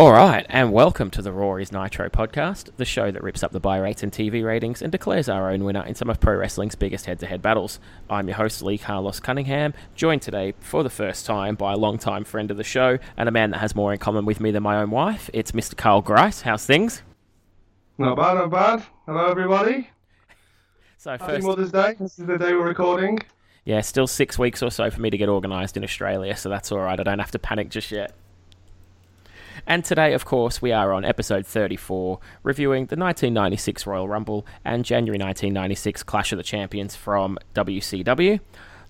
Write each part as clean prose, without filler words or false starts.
Alright, and welcome to the Raw is Nitro podcast, the show that rips up the buy rates and TV ratings and declares our own winner in some of pro wrestling's biggest head-to-head battles. I'm your host, Lee Carlos Cunningham, joined today for the first time by a long-time friend of the show and a man that has more in common with me than my own wife. It's Mr. Carl Grice. How's things? Not bad, not bad. Hello, everybody. So Happy Mother's Day. This is the day we're recording. Yeah, still 6 weeks or so for me to get organised in Australia, so that's alright. I don't have to panic just yet. And today, of course, we are on episode 34, reviewing the 1996 Royal Rumble and January 1996 Clash of the Champions from WCW.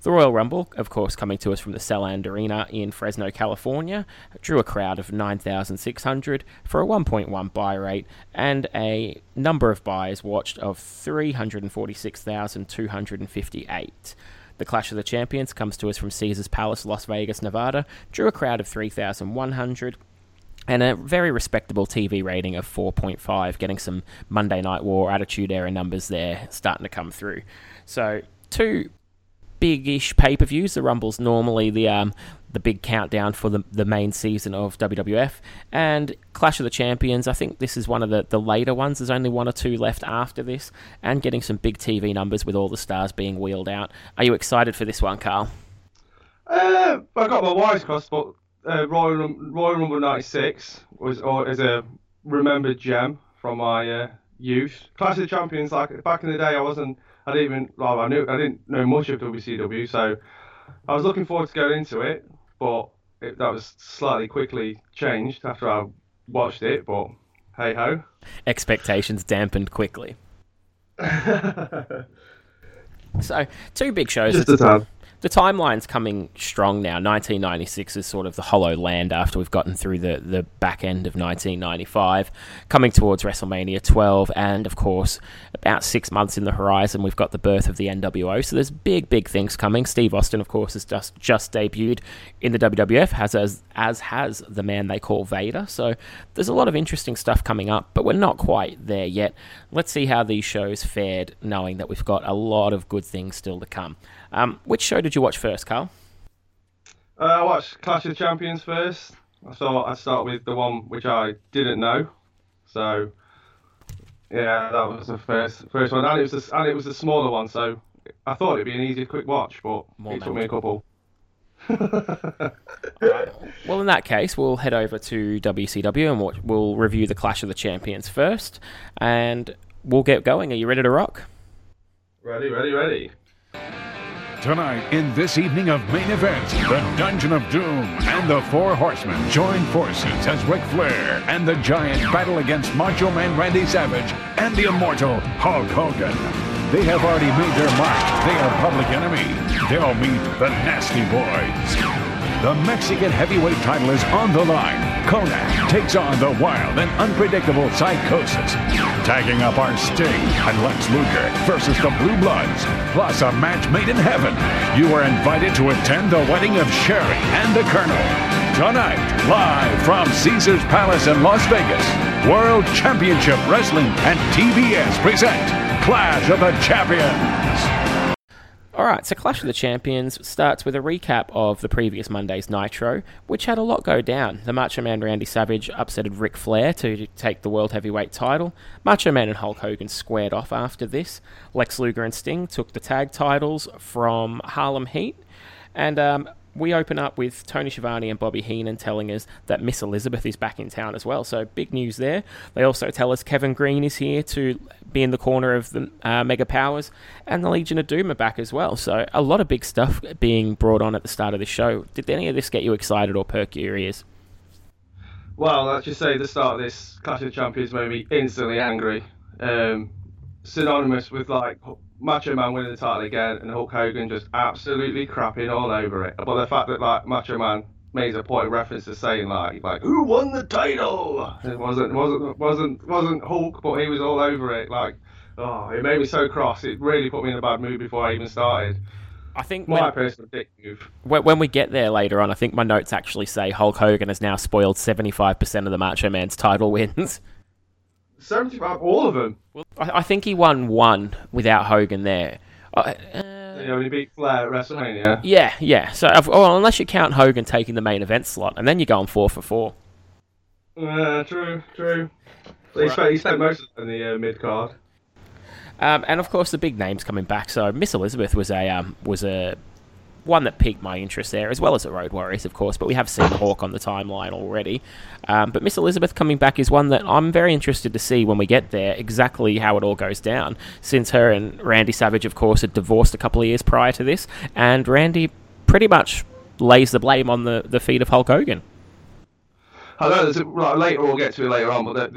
The Royal Rumble, of course, coming to us from the Celland Arena in Fresno, California, drew a crowd of 9,600 for a 1.1 buy rate and a number of buys watched of 346,258. The Clash of the Champions comes to us from Caesars Palace, Las Vegas, Nevada, drew a crowd of 3,100. And a very respectable TV rating of 4.5, getting some Monday Night War Attitude Era numbers there starting to come through. So, two big-ish pay-per-views. The Rumble's normally the big countdown for the main season of WWF. And Clash of the Champions, I think this is one of the later ones. There's only one or two left after this. And getting some big TV numbers with all the stars being wheeled out. Are you excited for this one, Carl? I got my wires crossed, but... Royal Rumble 96 is a remembered gem from my youth. Clash of the Champions, like back in the day, I didn't know much of WCW, so I was looking forward to going into it, but that was slightly quickly changed after I watched it. But hey ho, expectations dampened quickly. So two big shows. Just a tad. The timeline's coming strong now. 1996 is sort of the hollow land after we've gotten through the back end of 1995, coming towards WrestleMania 12, and, of course, about 6 months in the horizon, we've got the birth of the NWO, so there's big, big things coming. Steve Austin, of course, has just debuted in the WWF, as has the man they call Vader, so there's a lot of interesting stuff coming up, but we're not quite there yet. Let's see how these shows fared, knowing that we've got a lot of good things still to come. Which show did you watch first, Carl? I watched Clash of the Champions first. I thought I'd start with the one which I didn't know. So, yeah, that was the first one. And it was a smaller one, so I thought it'd be an easy, quick watch, but it took me a couple. Right. Well, in that case, we'll head over to WCW and we'll review the Clash of the Champions first, and we'll get going. Are you ready to rock? Ready. Tonight, in this evening of Main Event, the Dungeon of Doom and the Four Horsemen join forces as Ric Flair and the Giant battle against Macho Man Randy Savage and the immortal Hulk Hogan. They have already made their mark. They are public enemy. They'll meet the Nasty Boys. The Mexican heavyweight title is on the line. Konnan takes on the wild and unpredictable Psicosis. Tagging up are Sting and Lex Luger versus the Blue Bloods, plus a match made in heaven. You are invited to attend the wedding of Sherri and the Colonel. Tonight, live from Caesars Palace in Las Vegas, World Championship Wrestling and TBS present Clash of the Champions. Alright, so Clash of the Champions starts with a recap of the previous Monday's Nitro, which had a lot go down. The Macho Man Randy Savage upsetted Ric Flair to take the World Heavyweight title. Macho Man and Hulk Hogan squared off after this. Lex Luger and Sting took the tag titles from Harlem Heat. And we open up with Tony Schiavone and Bobby Heenan telling us that Miss Elizabeth is back in town as well, so big news there. They also tell us Kevin Greene is here to be in the corner of the Mega Powers, and the Legion of Doom are back as well. So a lot of big stuff being brought on at the start of the show. Did any of this get you excited or perk your ears? Well, let's just say the start of this Clash of the Champions made me instantly angry. Synonymous with like Macho Man winning the title again and Hulk Hogan just absolutely crapping all over it. But the fact that like Macho Man made a point of reference to saying like who won the title? It wasn't Hulk, but he was all over it. Like, oh, it made me so cross. It really put me in a bad mood before I even started. I think my personal dick move. When we get there later on, I think my notes actually say Hulk Hogan has now spoiled 75% of the Macho Man's title wins. 75, all of them. Well, I think he won one without Hogan there. He beat Flair at WrestleMania. Yeah. So, unless you count Hogan taking the main event slot, and then you're going 4-for-4. True. So he spent most of it in the mid-card. And of course the big names coming back. So Miss Elizabeth was a one that piqued my interest there, as well as the Road Warriors, of course, but we have seen Hawk on the timeline already. But Miss Elizabeth coming back is one that I'm very interested to see when we get there, exactly how it all goes down, since her and Randy Savage, of course, had divorced a couple of years prior to this, and Randy pretty much lays the blame on the feet of Hulk Hogan. I know there's later, we'll get to it later on, but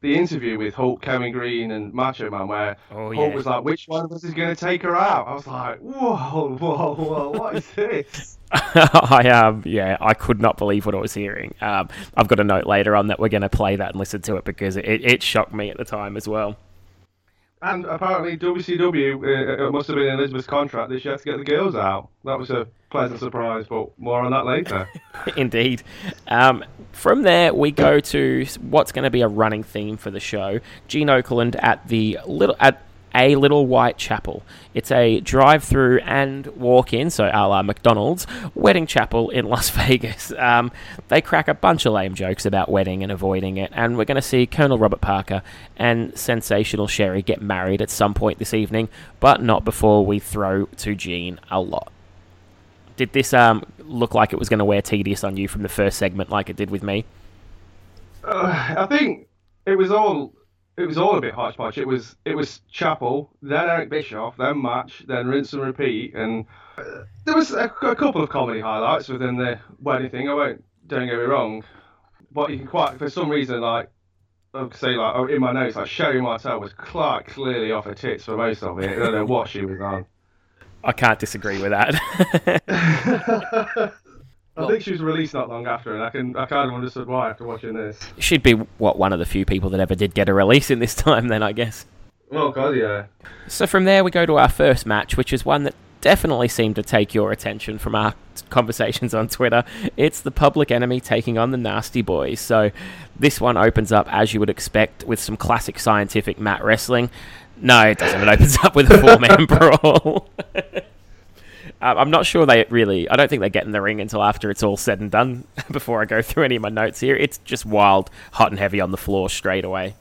the interview with Hulk, Kevin Greene, and Macho Man, where Hulk was like, "Which one of us is going to take her out?" I was like, "Whoa, what is this?" I could not believe what I was hearing. I've got a note later on that we're going to play that and listen to it because it shocked me at the time as well. And apparently, WCW, it must have been in Elizabeth's contract that she had to get the girls out. That was a pleasant surprise, but more on that later. Indeed. From there, we go to what's going to be a running theme for the show. Gene Okerlund at a little white chapel. It's a drive-through and walk-in, so a la McDonald's, wedding chapel in Las Vegas. They crack a bunch of lame jokes about wedding and avoiding it, and we're going to see Colonel Robert Parker and sensational Sherri get married at some point this evening, but not before we throw to Gene a lot. Did this look like it was going to wear tedious on you from the first segment like it did with me? I think it was all... It was all a bit hodgepodge. It was chapel, then Eric Bischoff, then match, then rinse and repeat. And there was a couple of comedy highlights within the wedding thing. Don't get me wrong, but you can quite, for some reason, like I say, like in my notes, like Sherri Martel was quite clearly off her tits for most of it. I don't know what she was on. I can't disagree with that. I think she was released not long after, and I kind of understood why after watching this. She'd be, one of the few people that ever did get a release in this time then, I guess. Oh, God, yeah. So from there we go to our first match, which is one that definitely seemed to take your attention from our conversations on Twitter. It's the Public Enemy taking on the Nasty Boys. So this one opens up, as you would expect, with some classic scientific mat wrestling. No, it doesn't. It opens up with a four-man brawl. I'm not sure they really... I don't think they get in the ring until after it's all said and done, before I go through any of my notes here. It's just wild, hot and heavy on the floor straight away.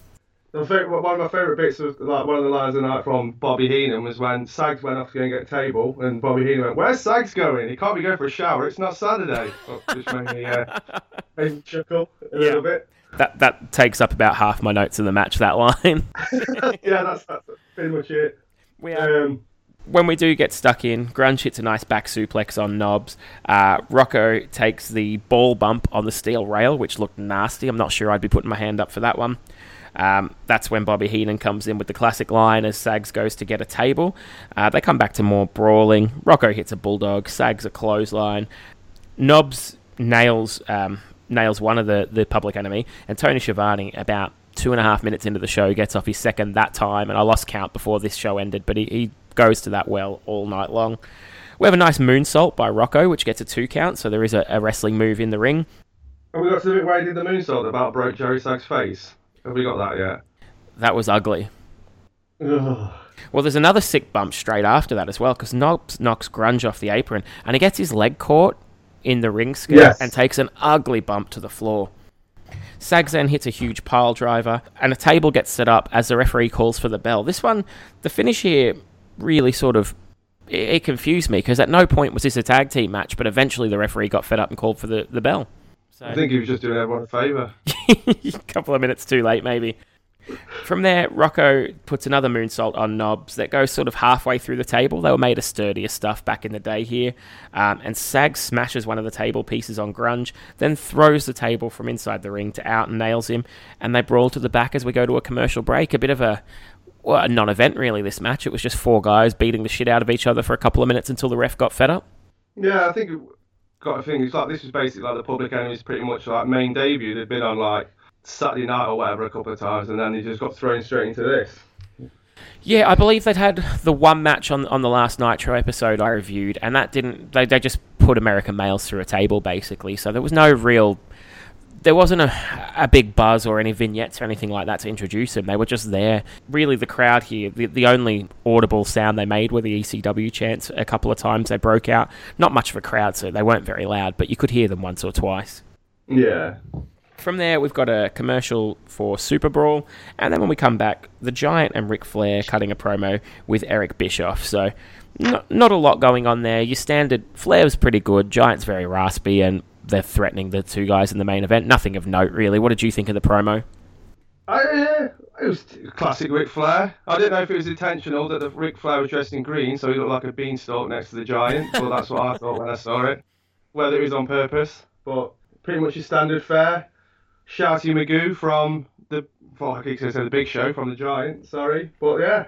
One of my favourite bits was like one of the lines of the night from Bobby Heenan was when Sags went off to go and get a table, and Bobby Heenan went, "Where's Sags going? He can't be going for a shower. It's not Saturday." Which made me chuckle a little bit. That takes up about half my notes of the match, that line. Yeah, that's pretty much it. We are... When we do get stuck in, Grunge hits a nice back suplex on Knobbs. Rocco takes the ball bump on the steel rail, which looked nasty. I'm not sure I'd be putting my hand up for that one. That's when Bobby Heenan comes in with the classic line as Sags goes to get a table. They come back to more brawling. Rocco hits a bulldog. Sags a clothesline. Knobbs nails one of the Public Enemy. And Tony Schiavone, about 2.5 minutes into the show, gets off his second that time. And I lost count before this show ended, but he goes to that well all night long. We have a nice moonsault by Rocco, which gets a 2 count, so there is a wrestling move in the ring. Have we got to the bit where he did the moonsault that about broke Jerry Sags' face? Have we got that yet? That was ugly. Ugh. Well, there's another sick bump straight after that as well, because Knobbs knocks Grunge off the apron, and he gets his leg caught in the ring skirt and takes an ugly bump to the floor. Sags then hits a huge pile driver, and a table gets set up as the referee calls for the bell. This one, the finish here... really sort of, it confused me, because at no point was this a tag team match, but eventually the referee got fed up and called for the bell. So, I think he was just doing everyone a favour. A couple of minutes too late, maybe. From there, Rocco puts another moonsault on Knobbs that goes sort of halfway through the table. They were made of sturdier stuff back in the day here. And Sags smashes one of the table pieces on Grunge, then throws the table from inside the ring to out and nails him. And they brawl to the back as we go to a commercial break. A bit of a non-event, really, this match. It was just 4 guys beating the shit out of each other for a couple of minutes until the ref got fed up. Yeah, I think it got a thing. It's like this was basically like the Public Enemy's pretty much like main debut. They'd been on like Saturday night or whatever a couple of times, and then they just got thrown straight into this. Yeah, I believe they'd had the one match on the last Nitro episode I reviewed, and that didn't. They just put American males through a table basically, so there was no real. There wasn't a big buzz or any vignettes or anything like that to introduce them. They were just there. Really, the crowd here, the only audible sound they made were the ECW chants. A couple of times they broke out. Not much of a crowd, so they weren't very loud, but you could hear them once or twice. Yeah. From there, we've got a commercial for Super Brawl, and then when we come back, The Giant and Ric Flair cutting a promo with Eric Bischoff. So, not a lot going on there. Your standard, Flair was pretty good, Giant's very raspy, and they're threatening the two guys in the main event. Nothing of note, really. What did you think of the promo? It was classic Ric Flair. I don't know if it was intentional that Ric Flair was dressed in green, so he looked like a beanstalk next to the Giant. Well, that's what I thought when I saw it. Whether it was on purpose, but pretty much your standard fare. Shouty Magoo from the Big Show, from the Giant, sorry. But yeah,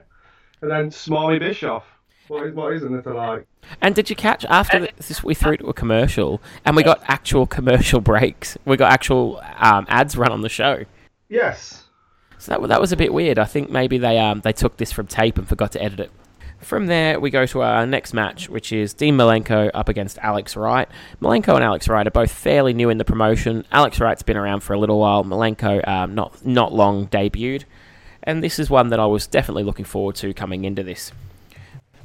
and then Smarmy Bischoff. What isn't it like? And did you catch, after this, we threw to a commercial, and we got actual commercial breaks. We got actual ads run on the show. Yes. So that was a bit weird. I think maybe they took this from tape and forgot to edit it. From there, we go to our next match, which is Dean Malenko up against Alex Wright. Malenko and Alex Wright are both fairly new in the promotion. Alex Wright's been around for a little while. Malenko, not long debuted. And this is one that I was definitely looking forward to coming into this.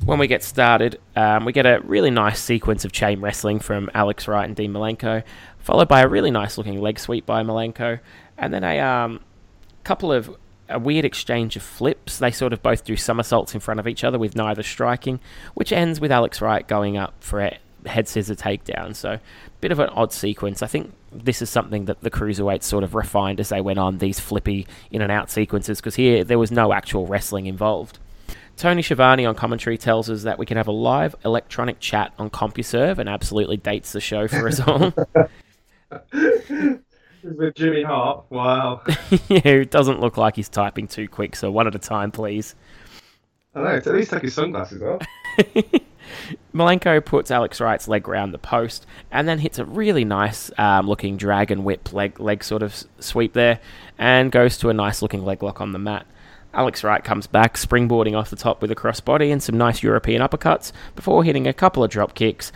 When we get started, we get a really nice sequence of chain wrestling from Alex Wright and Dean Malenko, followed by a really nice-looking leg sweep by Malenko, and then a weird exchange of flips. They sort of both do somersaults in front of each other with neither striking, which ends with Alex Wright going up for a head scissor takedown. So, bit of an odd sequence. I think this is something that the Cruiserweights sort of refined as they went on, these flippy in-and-out sequences, because here there was no actual wrestling involved. Tony Schiavone on commentary tells us that we can have a live electronic chat on CompuServe and absolutely dates the show for us all. With Jimmy Hart, wow. Yeah, it doesn't look like he's typing too quick, so one at a time, please. I know, at least take his sunglasses off. Malenko puts Alex Wright's leg round the post and then hits a really nice looking dragon whip leg sort of sweep there and goes to a nice looking leg lock on the mat. Alex Wright comes back, springboarding off the top with a crossbody and some nice European uppercuts before hitting a couple of drop kicks,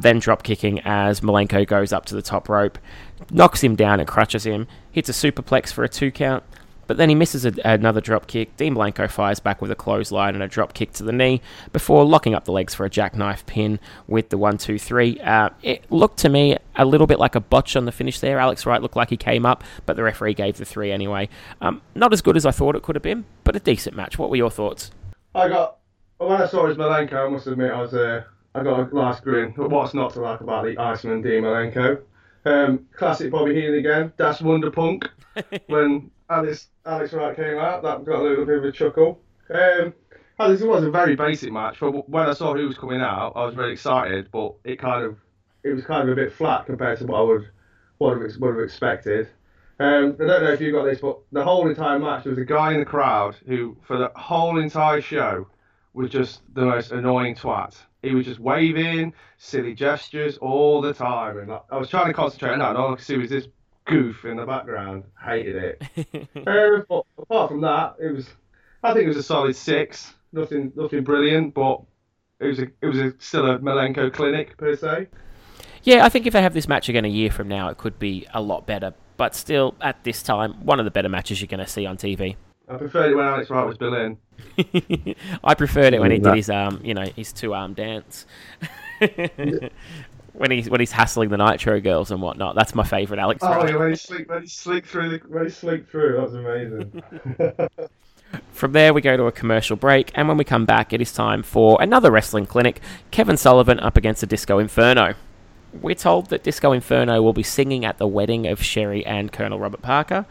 then drop kicking as Malenko goes up to the top rope, knocks him down and crutches him, hits a superplex for a 2 count, but then he misses another drop kick. Dean Malenko fires back with a clothesline and a drop kick to the knee before locking up the legs for a jackknife pin with the 1-2-3. It looked to me a little bit like a botch on the finish there. Alex Wright looked like he came up, but the referee gave the 3 anyway. Not as good as I thought it could have been, but a decent match. What were your thoughts? When I saw it was Malenko, I must admit I got a nice grin. But what's not to like about the Iceman Dean Malenko? Classic Bobby Heenan again. That's Wonder Punk. When Alex Wright came out, that got a little bit of a chuckle. This was a very basic match, but when I saw who was coming out, I was very excited, but it was kind of a bit flat compared to what I would have expected. I don't know if you got this, but the whole entire match, there was a guy in the crowd who, for the whole entire show, was just the most annoying twat. He was just waving, silly gestures all the time, and I was trying to concentrate on that, and all I could see was this goof in the background. Hated it. But apart from that, I think it was a solid 6. Nothing brilliant, but it was still a Malenko clinic per se. Yeah, I think if they have this match again a year from now, it could be a lot better. But still, at this time, one of the better matches you're going to see on TV. I preferred it when Alex Wright was Berlin. I preferred it when he did his 2-arm dance. When he's hassling the Nitro girls and whatnot, that's my favourite Alex Wright. Oh, yeah, when he slicked through, that was amazing. From there, we go to a commercial break, and when we come back, it is time for another wrestling clinic. Kevin Sullivan up against the Disco Inferno. We're told that Disco Inferno will be singing at the wedding of Sherri and Colonel Robert Parker,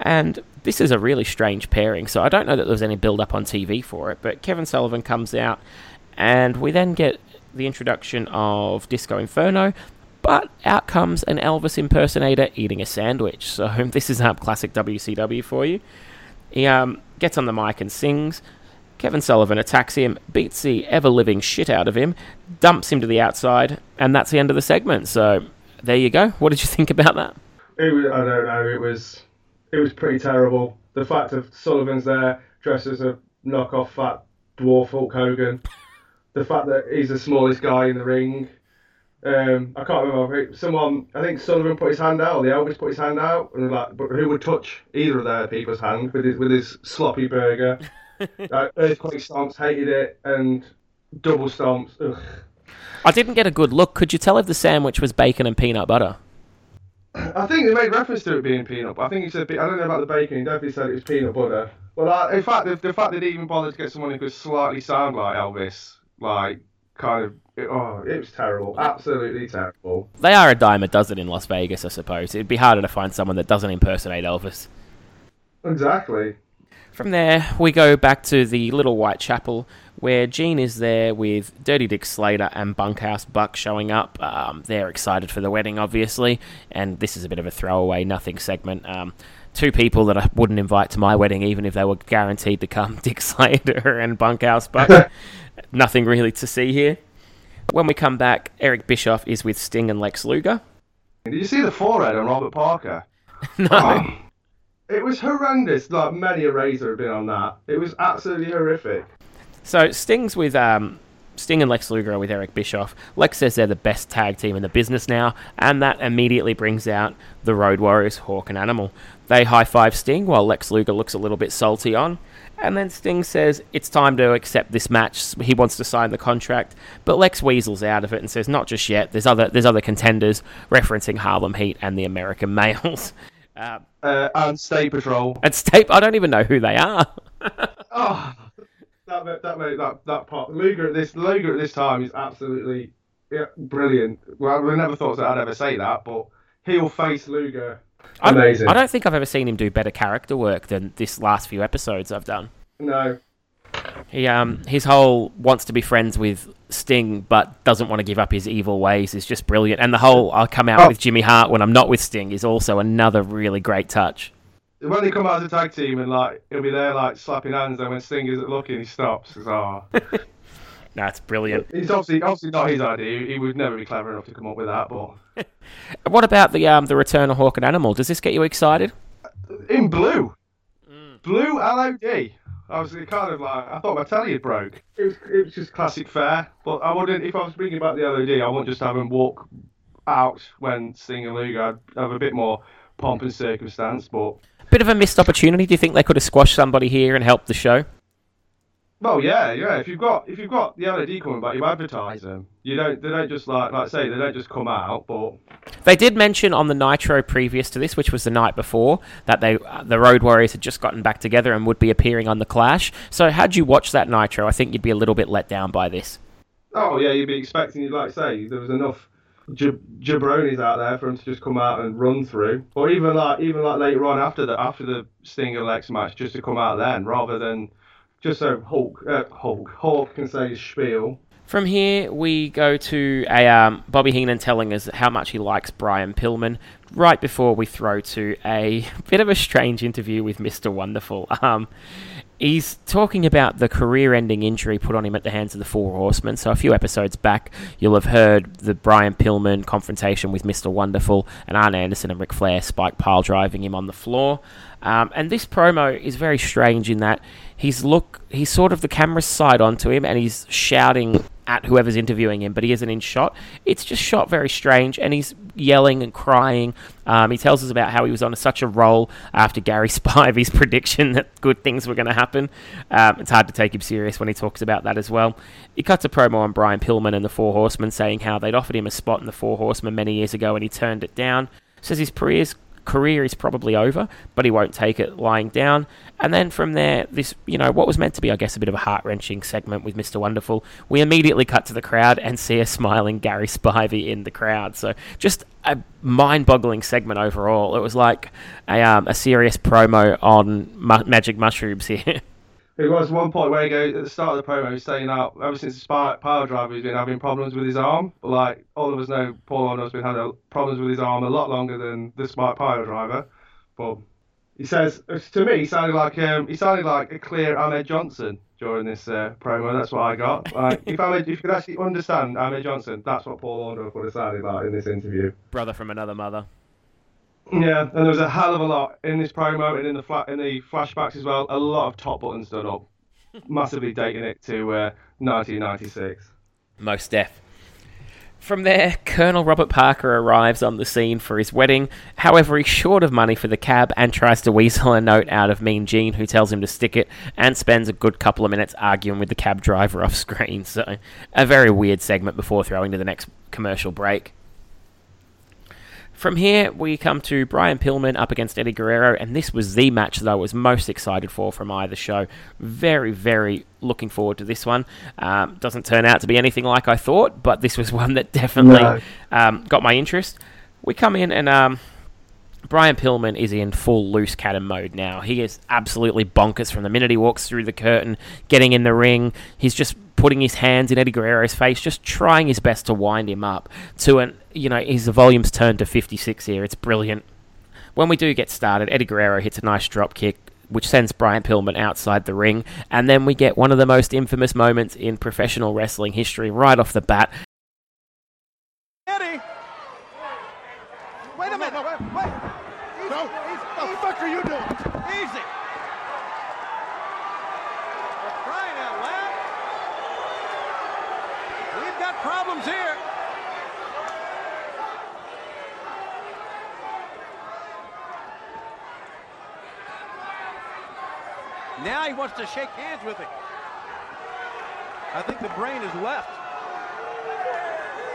and this is a really strange pairing, so I don't know that there was any build-up on TV for it, but Kevin Sullivan comes out, and we then get the introduction of Disco Inferno, but out comes an Elvis impersonator eating a sandwich. So this is classic WCW for you. He gets on the mic and sings. Kevin Sullivan attacks him, beats the ever-living shit out of him, dumps him to the outside, and that's the end of the segment. So there you go. What did you think about that? I don't know. It was pretty terrible. The fact of Sullivan's there, dressed as a knockoff fat dwarf Hulk Hogan. The fact that he's the smallest guy in the ring. I can't remember. I think Sullivan put his hand out, or the Elvis put his hand out, and like, but who would touch either of their people's hand with his sloppy burger? Earthquake stomps, hated it, and double stomps. Ugh. I didn't get a good look. Could you tell if the sandwich was bacon and peanut butter? I think they made reference to it being peanut butter. I think he said, I don't know about the bacon, he definitely said it was peanut butter. Well, in fact, the fact that they even bothered to get someone who could slightly sound like Elvis, like, kind of, it was terrible. Absolutely terrible. They are a dime a dozen in Las Vegas, I suppose. It'd be harder to find someone that doesn't impersonate Elvis. Exactly. From there, we go back to the Little White Chapel, where Gene is there with Dirty Dick Slater and Bunkhouse Buck showing up. They're excited for the wedding, obviously, and this is a bit of a throwaway nothing segment. Two people that I wouldn't invite to my wedding, even if they were guaranteed to come, Dick Slater and Bunkhouse Buck. Nothing really to see here. When we come back, Eric Bischoff is with Sting and Lex Luger. Did you see the forehead on Robert Parker? No. It was horrendous. Like, many a razor have been on that. It was absolutely horrific. So Sting's with Sting and Lex Luger are with Eric Bischoff. Lex says they're the best tag team in the business now, and that immediately brings out the Road Warriors, Hawk and Animal. They high-five Sting while Lex Luger looks a little bit salty on. And then Sting says it's time to accept this match. He wants to sign the contract, but Lex weasels out of it and says not just yet. There's other contenders, referencing Harlem Heat and the American Males. And State Patrol. I don't even know who they are. That part. Luger at this time is absolutely brilliant. Well, I never thought that I'd ever say that, but he'll face Luger. Amazing. I don't think I've ever seen him do better character work than this last few episodes I've done. No. He his whole wants to be friends with Sting but doesn't want to give up his evil ways is just brilliant. And the whole I'll come out with Jimmy Hart when I'm not with Sting is also another really great touch. When they come out as a tag team and like he'll be there like slapping hands, and when Sting isn't looking he stops. That's brilliant. It's obviously not his idea. He would never be clever enough to come up with that. But what about the return of Hawk and Animal? Does this get you excited? In blue, blue LOD. I was kind of like, I thought my telly had broke. It was just classic fare. But I wouldn't, if I was bringing back the LOD, I wouldn't just have him walk out when Sting and Luger. I'd have a bit more pomp and circumstance. But bit of a missed opportunity. Do you think they could have squashed somebody here and helped the show? Well, yeah. If you've got the LED coming back, you advertise them. They don't just like I say, they don't just come out. But they did mention on the Nitro previous to this, which was the night before, that the Road Warriors had just gotten back together and would be appearing on the Clash. So had you watched that Nitro, I think you'd be a little bit let down by this. Oh yeah, you'd be expecting, like I say, there was enough jabronis out there for them to just come out and run through, or even like later on after the Sting and Lex match, just to come out then rather than. Just so Hulk can say his spiel. From here, we go to a Bobby Heenan telling us how much he likes Brian Pillman, right before we throw to a bit of a strange interview with Mr. Wonderful. He's talking about the career-ending injury put on him at the hands of the Four Horsemen. So a few episodes back, you'll have heard the Brian Pillman confrontation with Mr. Wonderful and Arn Anderson and Ric Flair spike pile-driving him on the floor. And this promo is very strange in that he's sort of the camera's side onto him and he's shouting at whoever's interviewing him, but he isn't in shot. It's just shot very strange, and he's yelling and crying. He tells us about how he was on such a roll after Gary Spivey's prediction that good things were going to happen. It's hard to take him serious when he talks about that as well. He cuts a promo on Brian Pillman and the Four Horsemen, saying how they'd offered him a spot in the Four Horsemen many years ago and he turned it down. Says his career is probably over, but he won't take it lying down. And then from there, this, what was meant to be, I guess, a bit of a heart-wrenching segment with Mr. Wonderful, we immediately cut to the crowd and see a smiling Gary Spivey in the crowd. So just a mind-boggling segment overall. It was like a serious promo on Magic Mushrooms here. It was one point where he goes, at the start of the promo, he's saying out, ever since the Spark Power Driver, he's been having problems with his arm. But like, all of us know, Paul Arnold's been having problems with his arm a lot longer than the Spark Power Driver. But he says, to me, he sounded like a clear Ahmed Johnson during this promo. That's what I got. Like, if you could actually understand Ahmed Johnson, that's what Paul Arnold would have sounded like in this interview. Brother from another mother. Yeah, and there was a hell of a lot in this promo and in the flashbacks as well. A lot of top buttons done up, massively dating it to 1996. Most deaf. From there, Colonel Robert Parker arrives on the scene for his wedding. However, he's short of money for the cab and tries to weasel a note out of Mean Gene, who tells him to stick it, and spends a good couple of minutes arguing with the cab driver off screen. So, a very weird segment before throwing to the next commercial break. From here, we come to Brian Pillman up against Eddie Guerrero, and this was the match that I was most excited for from either show. Very, very looking forward to this one. Doesn't turn out to be anything like I thought, but this was one that definitely got my interest. We come in and... Brian Pillman is in full loose cannon mode now. He is absolutely bonkers from the minute he walks through the curtain, getting in the ring. He's just putting his hands in Eddie Guerrero's face, just trying his best to wind him up. His volume's turned to 56 here. It's brilliant. When we do get started, Eddie Guerrero hits a nice drop kick, which sends Brian Pillman outside the ring. And then we get one of the most infamous moments in professional wrestling history right off the bat. Eddie! Wait a minute! Wait. No, what the fuck are you doing? Easy. We're crying out loud. We've got problems here. Now he wants to shake hands with him. I think the brain is left.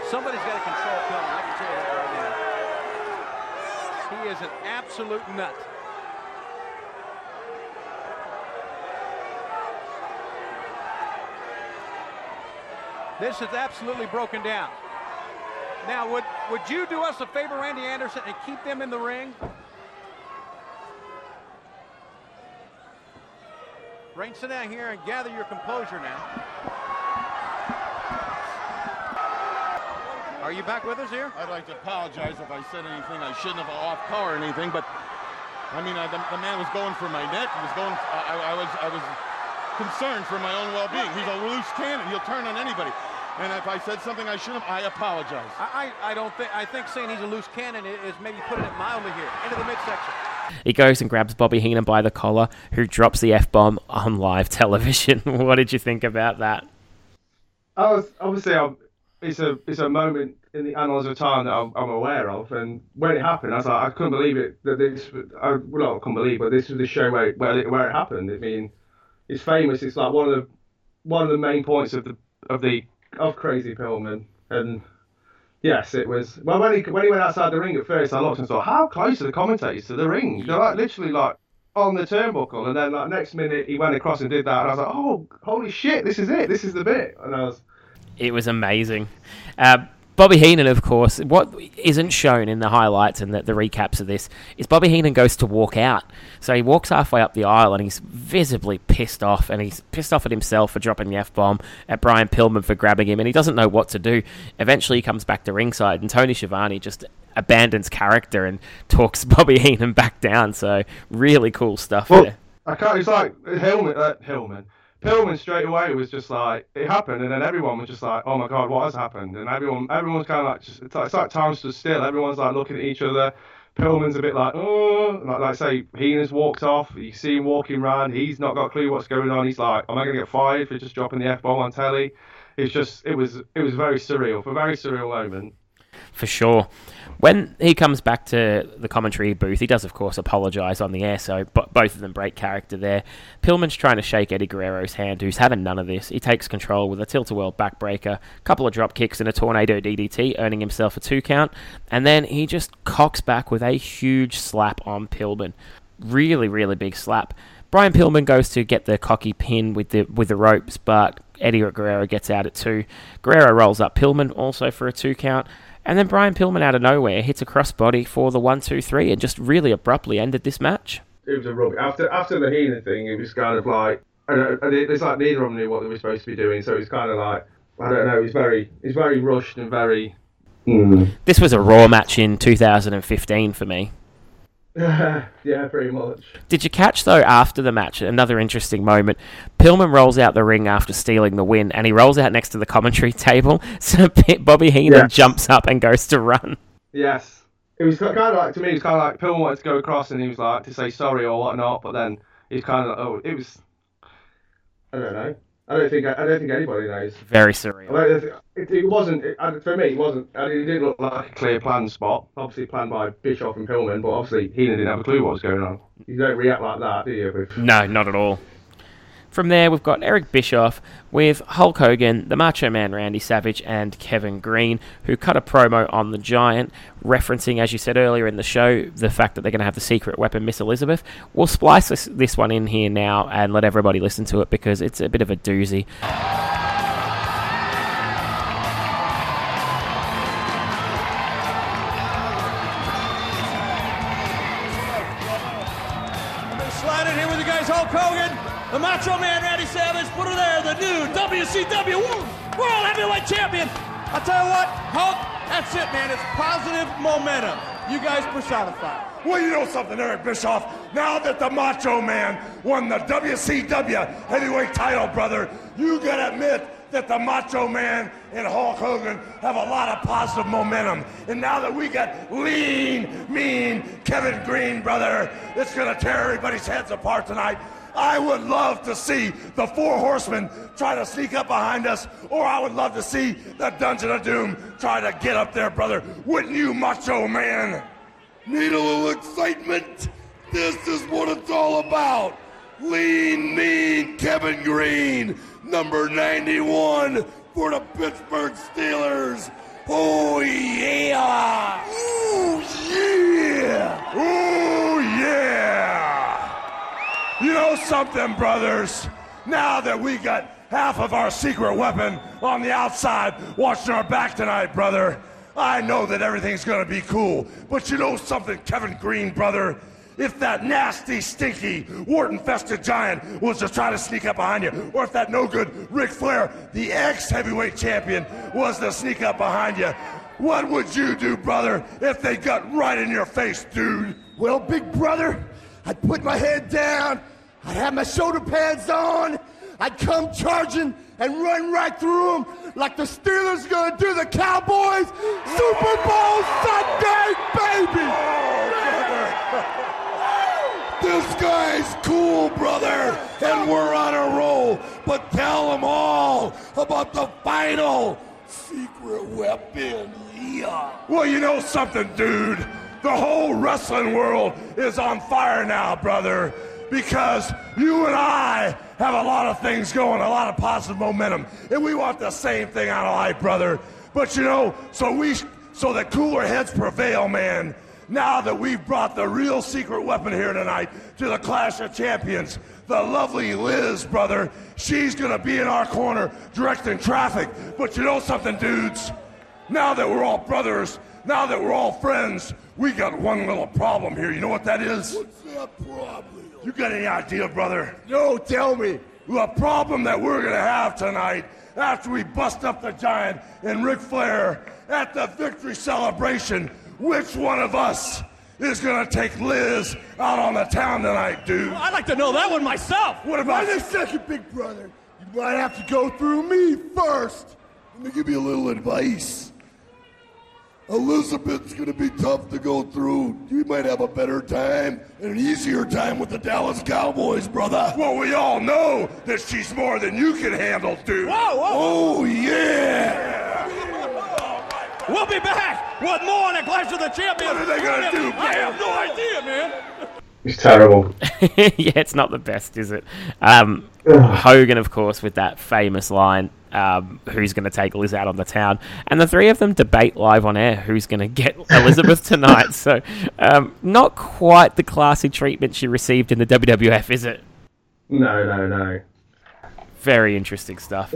Somebody's got to control Pillman. I can tell you that right now. He is an absolute nut. This is absolutely broken down. Now, would you do us a favor, Randy Anderson, and keep them in the ring? Rain, sit down here and gather your composure now. Are you back with us here? I'd like to apologize if I said anything I shouldn't have off color or anything, but the man was going for my neck. He was going. I was concerned for my own well-being. He's a loose cannon. He'll turn on anybody. And if I said something I shouldn't have, I apologize. I think saying he's a loose cannon is maybe putting it mildly here. Into the midsection. He goes and grabs Bobby Heenan by the collar, who drops the F-bomb on live television. What did you think about that? It's a moment in the annals of time that I'm aware of, and when it happened, I was like, I couldn't believe it. But this was the show where it happened. I mean, it's famous. It's like one of the main points of Crazy Pillman. And yes, it was. Well, when he went outside the ring at first, I looked and thought, how close are the commentators to the ring? They're like literally like on the turnbuckle, and then like next minute he went across and did that, and I was like, oh, holy shit, this is it. This is the bit, and I was. It was amazing. Bobby Heenan, of course, what isn't shown in the highlights and the recaps of this is Bobby Heenan goes to walk out. So he walks halfway up the aisle and he's visibly pissed off, and he's pissed off at himself for dropping the F-bomb, at Brian Pillman for grabbing him, and he doesn't know what to do. Eventually he comes back to ringside, and Tony Schiavone just abandons character and talks Bobby Heenan back down. So really cool stuff there. It's like Hillman. Pillman straight away was just like, it happened, and then everyone was just like, oh my god, what has happened? And everyone's kind of like, it's like time stood still. Everyone's like looking at each other. Pillman's a bit like, oh, like say, Heenan's walked off. You see him walking around. He's not got a clue what's going on. He's like, am I going to get fired for just dropping the F-bomb on telly? It was very surreal, a very surreal moment. For sure. When he comes back to the commentary booth, he does, of course, apologise on the air, so both of them break character there. Pillman's trying to shake Eddie Guerrero's hand, who's having none of this. He takes control with a tilt-a-whirl backbreaker, a couple of drop kicks, and a tornado DDT, earning himself a 2 count, and then he just cocks back with a huge slap on Pillman. Really, really big slap. Brian Pillman goes to get the cocky pin with the ropes, but Eddie Guerrero gets out at 2. Guerrero rolls up Pillman, also for a 2 count. And then Brian Pillman out of nowhere hits a crossbody for the 1, 2, 3 and just really abruptly ended this match. It was a rubbish. After the Heenan thing, it was kind of like, I don't know, it's like neither of them knew what they were supposed to be doing, so it's kind of like, I don't know, it's very rushed and very... Mm. This was a Raw match in 2015 for me. Yeah, pretty much. Did you catch, though, after the match, another interesting moment? Pillman rolls out the ring after stealing the win, and he rolls out next to the commentary table, so Bobby Heenan jumps up and goes to run. Yes. It was kind of like, to me, it was kind of like Pillman wanted to go across, and he was like, to say sorry or whatnot, but then he's kind of like, oh, it was... I don't know. I don't think anybody knows. Very surreal. For me, it wasn't. It didn't look like a clear planned spot. Obviously planned by Bischoff and Pillman, but obviously Heenan didn't have a clue what was going on. You don't react like that, do you? No, not at all. From there, we've got Eric Bischoff with Hulk Hogan, the Macho Man Randy Savage, and Kevin Greene, who cut a promo on the Giant, referencing, as you said earlier in the show, the fact that they're going to have the secret weapon, Miss Elizabeth. We'll splice this one in here now and let everybody listen to it because it's a bit of a doozy. The Macho Man Randy Savage, put her there, the new WCW World Heavyweight Champion. I tell you what, Hulk, that's it, man. It's positive momentum. You guys personify. Well, you know something, Eric Bischoff? Now that the Macho Man won the WCW Heavyweight title, brother, you gotta admit that the Macho Man and Hulk Hogan have a lot of positive momentum. And now that we got lean, mean Kevin Greene, brother, it's gonna tear everybody's heads apart tonight. I would love to see the Four Horsemen try to sneak up behind us, or I would love to see the Dungeon of Doom try to get up there, brother. Wouldn't you, Macho Man? Need a little excitement? This is what it's all about. Lean, mean Kevin Greene, number 91 for the Pittsburgh Steelers. Oh, yeah! Oh, yeah! Oh, yeah! You know something, brothers? Now that we got half of our secret weapon on the outside watching our back tonight, brother, I know that everything's gonna be cool. But you know something, Kevin Greene, brother? If that nasty, stinky, wart-infested giant was to try to sneak up behind you, or if that no-good Ric Flair, the ex-heavyweight champion, was to sneak up behind you, what would you do, brother, if they got right in your face, dude? Well, big brother, I'd put my head down, I'd have my shoulder pads on, I'd come charging and run right through them like the Steelers are gonna do the Cowboys. Super Bowl Sunday, baby! Oh, this guy's cool, brother, and we're on a roll, but tell them all about the final secret weapon, yeah. Well, you know something, dude? The whole wrestling world is on fire now, brother, because you and I have a lot of things going, a lot of positive momentum, and we want the same thing out of life, brother. But you know, so that cooler heads prevail, man, now that we've brought the real secret weapon here tonight to the Clash of Champions, the lovely Liz, brother, she's gonna be in our corner directing traffic. But you know something, dudes? Now that we're all brothers, now that we're all friends, we got one little problem here. You know what that is? What's that problem? You got any idea, brother? No, tell me. The problem that we're gonna have tonight after we bust up the Giant and Ric Flair at the victory celebration, which one of us is gonna take Liz out on the town tonight, dude? Well, I'd like to know that one myself. What about you? Wait a second, big brother. You might have to go through me first. Let me give you a little advice. Elizabeth's gonna be tough to go through. You might have a better time and an easier time with the Dallas Cowboys, brother. Well, we all know that she's more than you can handle, dude. Whoa, whoa. Oh, yeah. Yeah. We'll be back with more on the Clash of the Champions. What are they gonna do, man? I have no idea, man. It's terrible. Yeah, it's not the best, is it? Hogan, of course, with that famous line, who's going to take Liz out on the town? And the three of them debate live on air who's going to get Elizabeth tonight. So not quite the classy treatment she received in the WWF, is it? No. Very interesting stuff.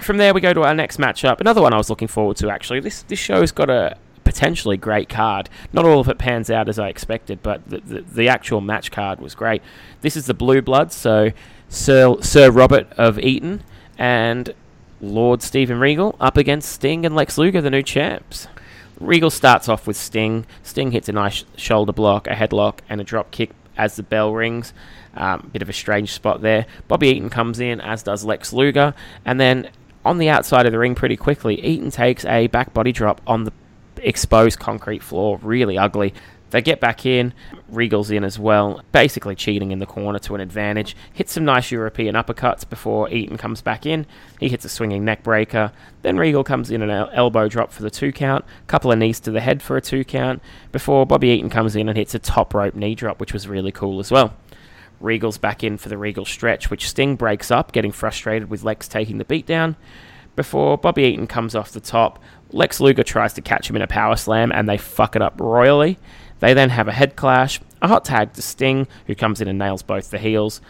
From there, we go to our next matchup. Another one I was looking forward to, actually. This show's got a potentially great card. Not all of it pans out as I expected, but the actual match card was great. This is the Blue Bloods, so Sir Robert of Eton and Lord Steven Regal up against Sting and Lex Luger, the new champs. Regal starts off with Sting. Sting hits a nice shoulder block, a headlock, and a drop kick as the bell rings. Bit of a strange spot there. Bobby Eaton comes in, as does Lex Luger, and then on the outside of the ring pretty quickly, Eaton takes a back body drop on the exposed concrete floor. Really ugly. They get back in. Regal's in as well, basically cheating in the corner to an advantage. Hits some nice European uppercuts before Eaton comes back in. He hits a swinging neck breaker. Then Regal comes in an elbow drop for the 2 count. Couple of knees to the head for a 2 count. Before Bobby Eaton comes in and hits a top rope knee drop, which was really cool as well. Regal's back in for the Regal stretch, which Sting breaks up, getting frustrated with Lex taking the beatdown, before Bobby Eaton comes off the top. Lex Luger tries to catch him in a power slam, and they fuck it up royally. They then have a head clash, a hot tag to Sting, who comes in and nails both the heels.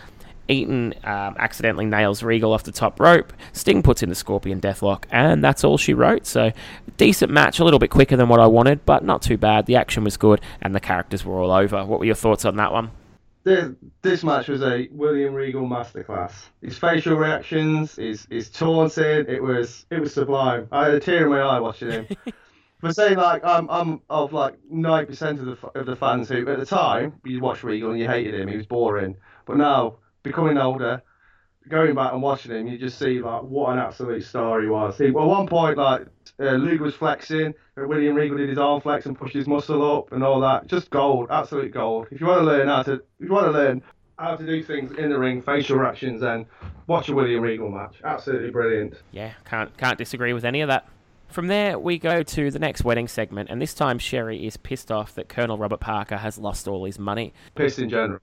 Eaton accidentally nails Regal off the top rope. Sting puts in the Scorpion Deathlock, and that's all she wrote. So, decent match, a little bit quicker than what I wanted, but not too bad. The action was good, and the characters were all over. What were your thoughts on that one? This match was a William Regal masterclass. His facial reactions, his taunting, it was sublime. I had a tear in my eye watching him. For saying, like, I'm of like 90% of the fans who at the time you watched Regal and you hated him, he was boring. But now, becoming older, going back and watching him, you just see like what an absolute star he was. At one point, like Luger was flexing, William Regal did his arm flex and pushed his muscle up and all that. Just gold, absolute gold. If you want to learn how to do things in the ring, facial reactions, then watch a William Regal match. Absolutely brilliant. Yeah, can't disagree with any of that. From there, we go to the next wedding segment, and this time Sherri is pissed off that Colonel Robert Parker has lost all his money. Pissed in general.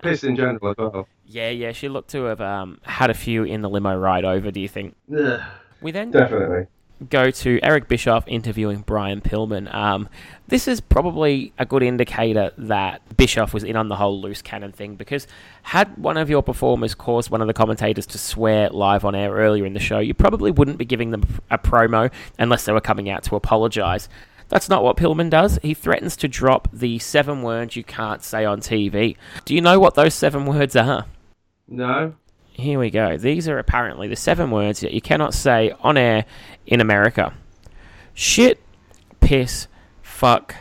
Pissed in general as well. Yeah, she looked to have had a few in the limo ride over, do you think? Yeah, we then definitely go to Eric Bischoff interviewing Brian Pillman. This is probably a good indicator that Bischoff was in on the whole loose cannon thing, because had one of your performers caused one of the commentators to swear live on air earlier in the show, you probably wouldn't be giving them a promo unless they were coming out to apologise. That's not what Pillman does. He threatens to drop the 7 words you can't say on TV. Do you know what those 7 words are? No. Here we go. These are apparently the 7 words that you cannot say on air in America. Shit, piss, fuck,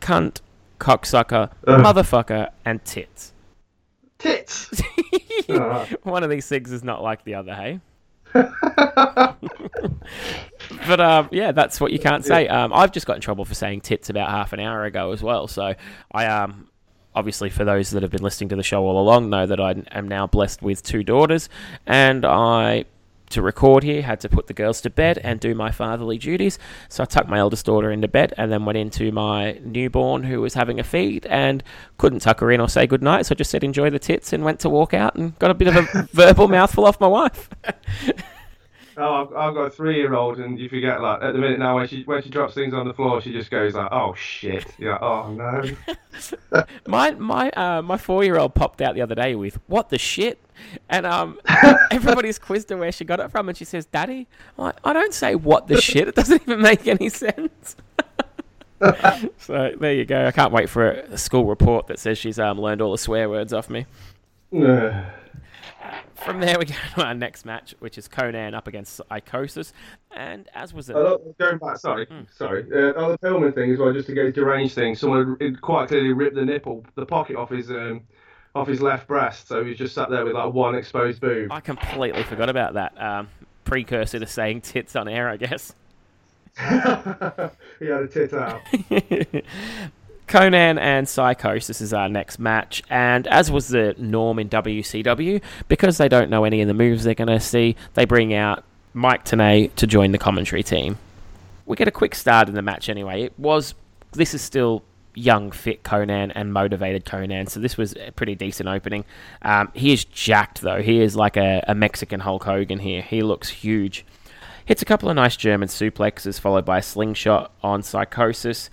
cunt, cocksucker, motherfucker, and tits. Tits! One of these things is not like the other, hey? But yeah, that's what you can't say. I've just got in trouble for saying tits about half an hour ago as well, so I... Obviously, for those that have been listening to the show all along, know that I am now blessed with 2 daughters, and I, to record here, had to put the girls to bed and do my fatherly duties. So I tucked my eldest daughter into bed and then went into my newborn, who was having a feed, and couldn't tuck her in or say goodnight, so I just said, enjoy the tits, and went to walk out and got a bit of a verbal mouthful off my wife. Oh, I've got a 3-year-old, and you forget, like, at the minute now, when she drops things on the floor, she just goes like, oh, shit. You're like, oh, no. My 4-year-old popped out the other day with, what the shit? And everybody's quizzed her where she got it from, and she says, Daddy? I'm like, I don't say what the shit. It doesn't even make any sense. So there you go. I can't wait for a school report that says she's learned all the swear words off me. From there, we go to our next match, which is Konnan up against Psicosis. And as was it... Going back, sorry. On the Pillman thing as well, just to go deranged thing, someone quite clearly ripped the pocket off his left breast. So he's just sat there with like one exposed boob. I completely forgot about that. Precursor to saying tits on air, I guess. He had a tit out. Konnan and Psicosis is our next match, and as was the norm in WCW, because they don't know any of the moves they're going to see, they bring out Mike Tenay to join the commentary team. We get a quick start in the match anyway. This is still young, fit Konnan and motivated Konnan, so this was a pretty decent opening. He is jacked, though. He is like a Mexican Hulk Hogan here. He looks huge. Hits a couple of nice German suplexes, followed by a slingshot on Psicosis.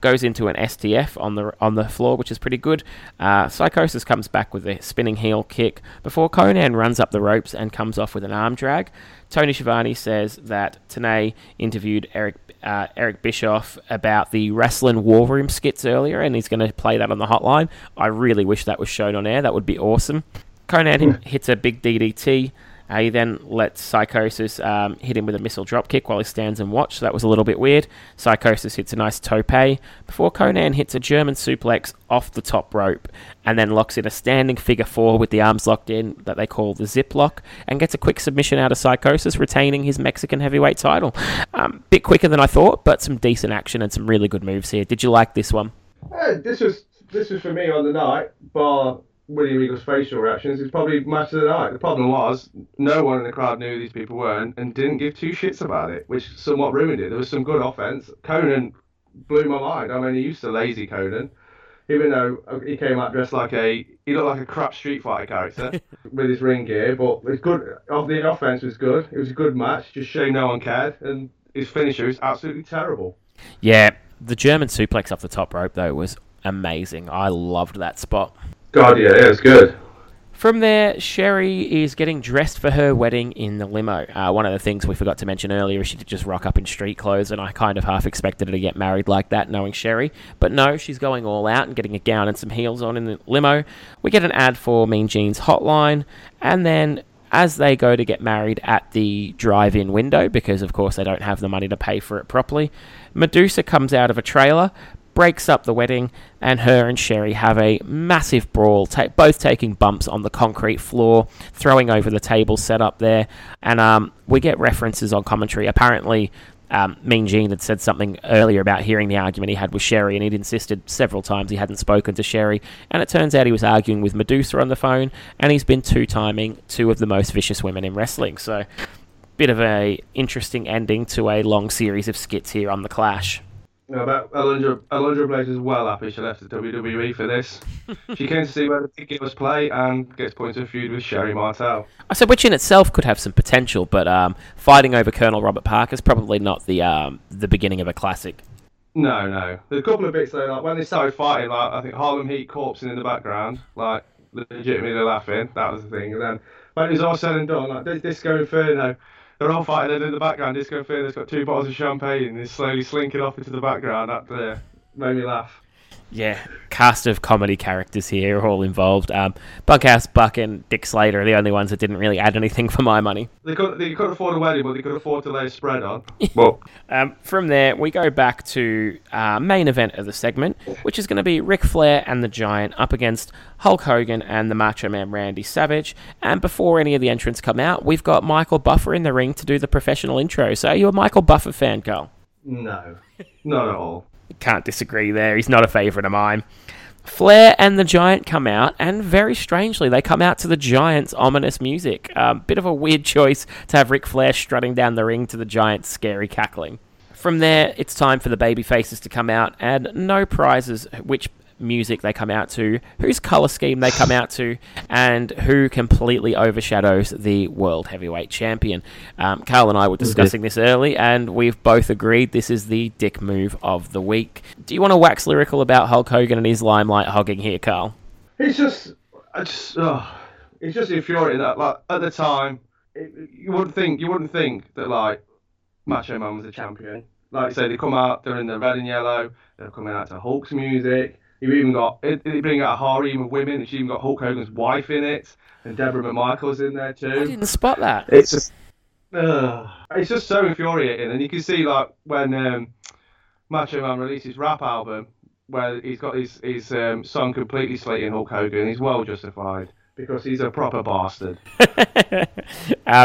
Goes into an STF on the floor, which is pretty good. Psicosis comes back with a spinning heel kick before Konnan runs up the ropes and comes off with an arm drag. Tony Schiavone says that Tenay interviewed Eric Bischoff about the wrestling war room skits earlier, and he's going to play that on the hotline. I really wish that was shown on air. That would be awesome. Konnan hits a big DDT. He then lets Psicosis hit him with a missile dropkick while he stands and watches. So that was a little bit weird. Psicosis hits a nice tope before Konnan hits a German suplex off the top rope and then locks in a standing figure four with the arms locked in that they call the zip lock, and gets a quick submission out of Psicosis, retaining his Mexican heavyweight title. Bit quicker than I thought, but some decent action and some really good moves here. Did you like this one? This was for me on the night, bar William Regal's facial reactions. It was probably match of the night. The problem was, no one in the crowd knew who these people were and didn't give 2 shits about it, which somewhat ruined it. There was some good offense. Konnan blew my mind. I mean, he used to lazy Konnan. even though he came out dressed like a, he looked like a crap Street Fighter character with his ring gear, but it was good. The offense was good. It was a good match. Just shame no one cared, and his finisher was absolutely terrible. Yeah, the German suplex off the top rope though was amazing. I loved that spot. God, yeah, it was good. From there, Sherri is getting dressed for her wedding in the limo. One of the things we forgot to mention earlier is she did just rock up in street clothes, and I kind of half expected her to get married like that, knowing Sherri. But no, she's going all out and getting a gown and some heels on in the limo. We get an ad for Mean Gene's Hotline, and then as they go to get married at the drive-in window, because of course they don't have the money to pay for it properly, Medusa comes out of a trailer, breaks up the wedding, and her and Sherri have a massive brawl, both taking bumps on the concrete floor, throwing over the table set up there, and we get references on commentary. Apparently, Mean Gene had said something earlier about hearing the argument he had with Sherri, and he'd insisted several times he hadn't spoken to Sherri, and it turns out he was arguing with Medusa on the phone, and he's been two-timing two of the most vicious women in wrestling, so bit of a interesting ending to a long series of skits here on The Clash. No, but Alundra Blaze is well happy she left the WWE for this. She came to see where the big givers play and gets pointed to a feud with Sherri Martel. I said, which in itself could have some potential, but fighting over Colonel Robert Parker is probably not the the beginning of a classic. No, no. There's a couple of bits though, like when they started fighting, like I think Harlem Heat corpsing in the background, like legitimately laughing. That was the thing. And then when it was all said and done, like this Disco Inferno. They're all fighting in the background. Disco Inferno's got two bottles of champagne and is slowly slinking off into the background. That made me laugh. Yeah, cast of comedy characters here are all involved. Bunkhouse Buck and Dick Slater are the only ones that didn't really add anything for my money. They couldn't afford a wedding, but they could afford to lay a spread on. From there, we go back to main event of the segment, which is going to be Ric Flair and the Giant up against Hulk Hogan and the Macho Man Randy Savage. And before any of the entrants come out, we've got Michael Buffer in the ring to do the professional intro. So are you a Michael Buffer fan, Carl? No, not at all. Can't disagree there. He's not a favourite of mine. Flair and the Giant come out, and very strangely, they come out to the Giant's ominous music. Bit of a weird choice to have Ric Flair strutting down the ring to the Giant's scary cackling. From there, it's time for the babyfaces to come out, and no prizes which music they come out to, whose colour scheme they come out to, and who completely overshadows the World Heavyweight Champion. Carl and I were discussing this early, and we've both agreed this is the dick move of the week. Do you want to wax lyrical about Hulk Hogan and his limelight hogging here, Carl? It's just infuriating that, like, at the time, you wouldn't think that, like, Macho Man was a champion. Like you say, they come out, they're in the red and yellow, they're coming out to Hulk's music. You've even got, they bring out a harem of women, and she's even got Hulk Hogan's wife in it, and Deborah McMichael's in there too. I didn't spot that. It's just so infuriating, and you can see, like, when Macho Man released his rap album, where he's got his song completely slating Hulk Hogan, he's well justified, because he's a proper bastard.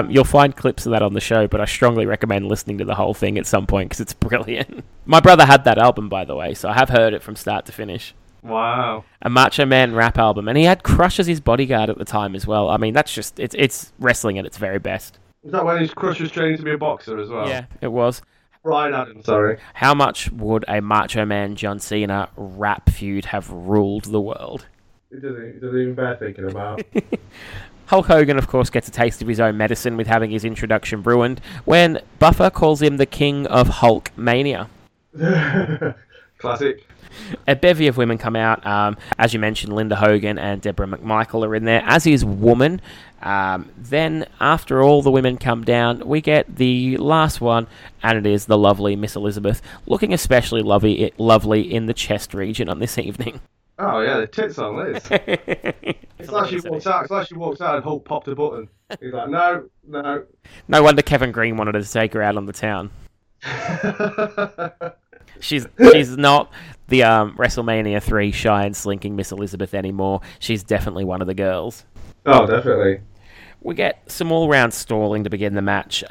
You'll find clips of that on the show, but I strongly recommend listening to the whole thing at some point, because it's brilliant. My brother had that album, by the way, so I have heard it from start to finish. Wow. A Macho Man rap album. And he had Crush as his bodyguard at the time as well. I mean, that's just, it's wrestling at its very best. Is that when his Crush was training to be a boxer as well? Yeah, it was. Brian Adams, sorry. How much would a Macho Man John Cena rap feud have ruled the world? It doesn't even bear thinking about. Hulk Hogan, of course, gets a taste of his own medicine with having his introduction ruined when Buffer calls him the King of Hulk Mania. Classic. A bevy of women come out. As you mentioned, Linda Hogan and Deborah McMichael are in there, as is Woman. Then, after all the women come down, we get the last one, and it is the lovely Miss Elizabeth, looking especially lovely in the chest region on this evening. Oh, yeah, the tits on Liz. It's like she walks out and Hulk popped a button. He's like, no. No wonder Kevin Greene wanted to take her out on the town. She's not the WrestleMania 3 shy and slinking Miss Elizabeth anymore. She's definitely one of the girls. Oh, definitely. We get some all-round stalling to begin the match,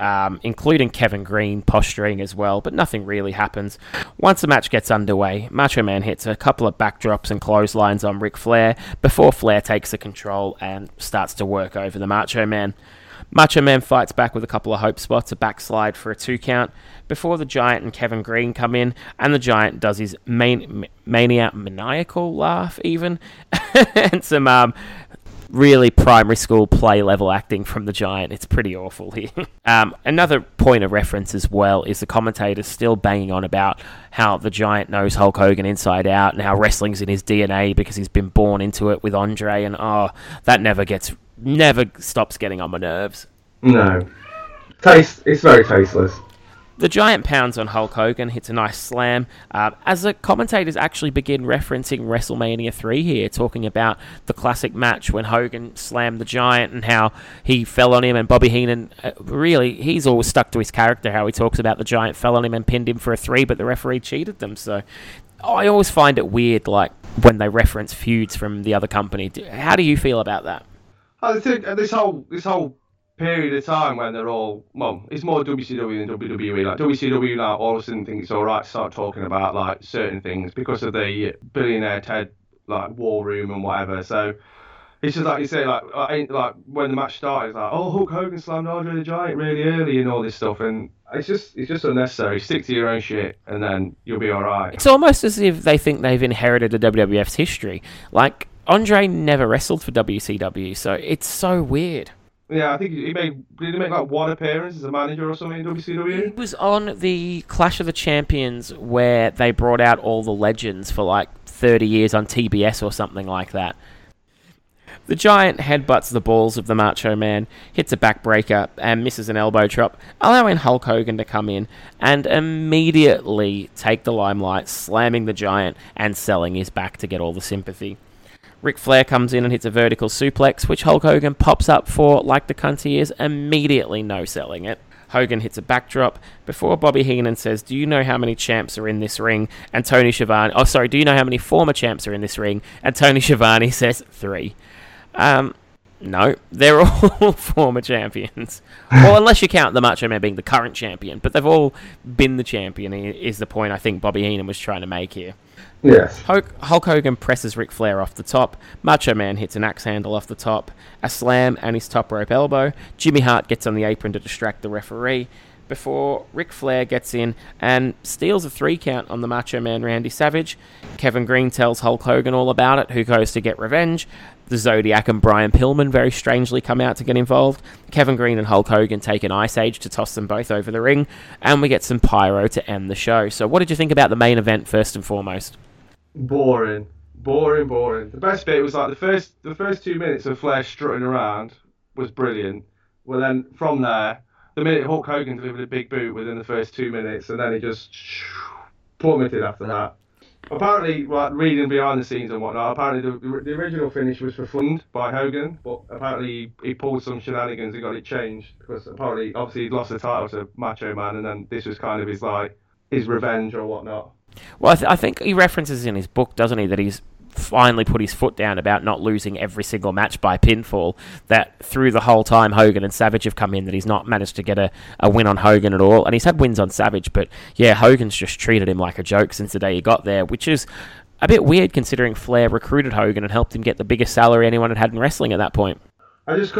including Kevin Greene posturing as well, but nothing really happens. Once the match gets underway, Macho Man hits a couple of backdrops and clotheslines on Ric Flair before Flair takes the control and starts to work over the Macho Man. Macho Man fights back with a couple of hope spots, a backslide for a 2 count, before the Giant and Kevin Greene come in, and the Giant does his maniacal laugh, even, and some really primary school play level acting from the Giant. It's pretty awful here. Another point of reference as well is the commentators still banging on about how the Giant knows Hulk Hogan inside out and how wrestling's in his DNA because he's been born into it with Andre, and that never stops getting on my nerves. No. It's very tasteless. The Giant pounds on Hulk Hogan, hits a nice slam, as the commentators actually begin referencing WrestleMania 3 here, talking about the classic match when Hogan slammed the Giant and how he fell on him, and Bobby Heenan, really, he's always stuck to his character, how he talks about the Giant fell on him and pinned him for a 3, but the referee cheated them, so... I always find it weird, like, when they reference feuds from the other company. How do you feel about that? I think this whole period of time when they're all... Well, it's more WCW than WWE. Like, WCW now all of a sudden think it's all right to start talking about, like, certain things because of the billionaire Ted, like, war room and whatever. So it's just like you say, like when the match started, it's like, oh, Hulk Hogan slammed Andre the Giant really early and all this stuff. And it's just unnecessary. Stick to your own shit and then you'll be all right. It's almost as if they think they've inherited the WWF's history. Like, Andre never wrestled for WCW, so it's so weird. Yeah, I think he made like one appearance as a manager or something in WCW. He was on the Clash of the Champions where they brought out all the legends for like 30 years on TBS or something like that. The Giant headbutts the balls of the Macho Man, hits a backbreaker, and misses an elbow drop, allowing Hulk Hogan to come in and immediately take the limelight, slamming the Giant and selling his back to get all the sympathy. Ric Flair comes in and hits a vertical suplex, which Hulk Hogan pops up for, like the cunt he is, immediately no-selling it. Hogan hits a backdrop before Bobby Heenan says, do you know how many champs are in this ring? And Tony Schiavone... Oh, sorry, do you know how many former champs are in this ring? And Tony Schiavone says 3. No, they're all former champions. Well, unless you count the Macho Man being the current champion, but they've all been the champion, is the point I think Bobby Heenan was trying to make here. Yes. Hulk Hogan presses Ric Flair off the top. Macho Man hits an axe handle off the top, a slam and his top rope elbow. Jimmy Hart gets on the apron to distract the referee before Ric Flair gets in and steals a 3 count on the Macho Man Randy Savage. Kevin Greene tells Hulk Hogan all about it, who goes to get revenge. The Zodiac and Brian Pillman very strangely come out to get involved. Kevin Greene and Hulk Hogan take an Ice Age to toss them both over the ring, and we get some pyro to end the show. So what did you think about the main event first and foremost? Boring. The best bit was like the first 2 minutes of Flair strutting around was brilliant. Well, then from there, the minute Hulk Hogan delivered a big boot within the first 2 minutes, and then he just plummeted after that. Apparently, like reading behind the scenes and whatnot, apparently the original finish was performed by Hogan, but apparently he pulled some shenanigans and got it changed because apparently, obviously, he'd lost the title to Macho Man, and then this was kind of his like his revenge or whatnot. Well, I think he references in his book, doesn't he, that he's finally put his foot down about not losing every single match by pinfall, that through the whole time Hogan and Savage have come in, that he's not managed to get a win on Hogan at all, and he's had wins on Savage, but yeah, Hogan's just treated him like a joke since the day he got there, which is a bit weird considering Flair recruited Hogan and helped him get the biggest salary anyone had in wrestling at that point. He's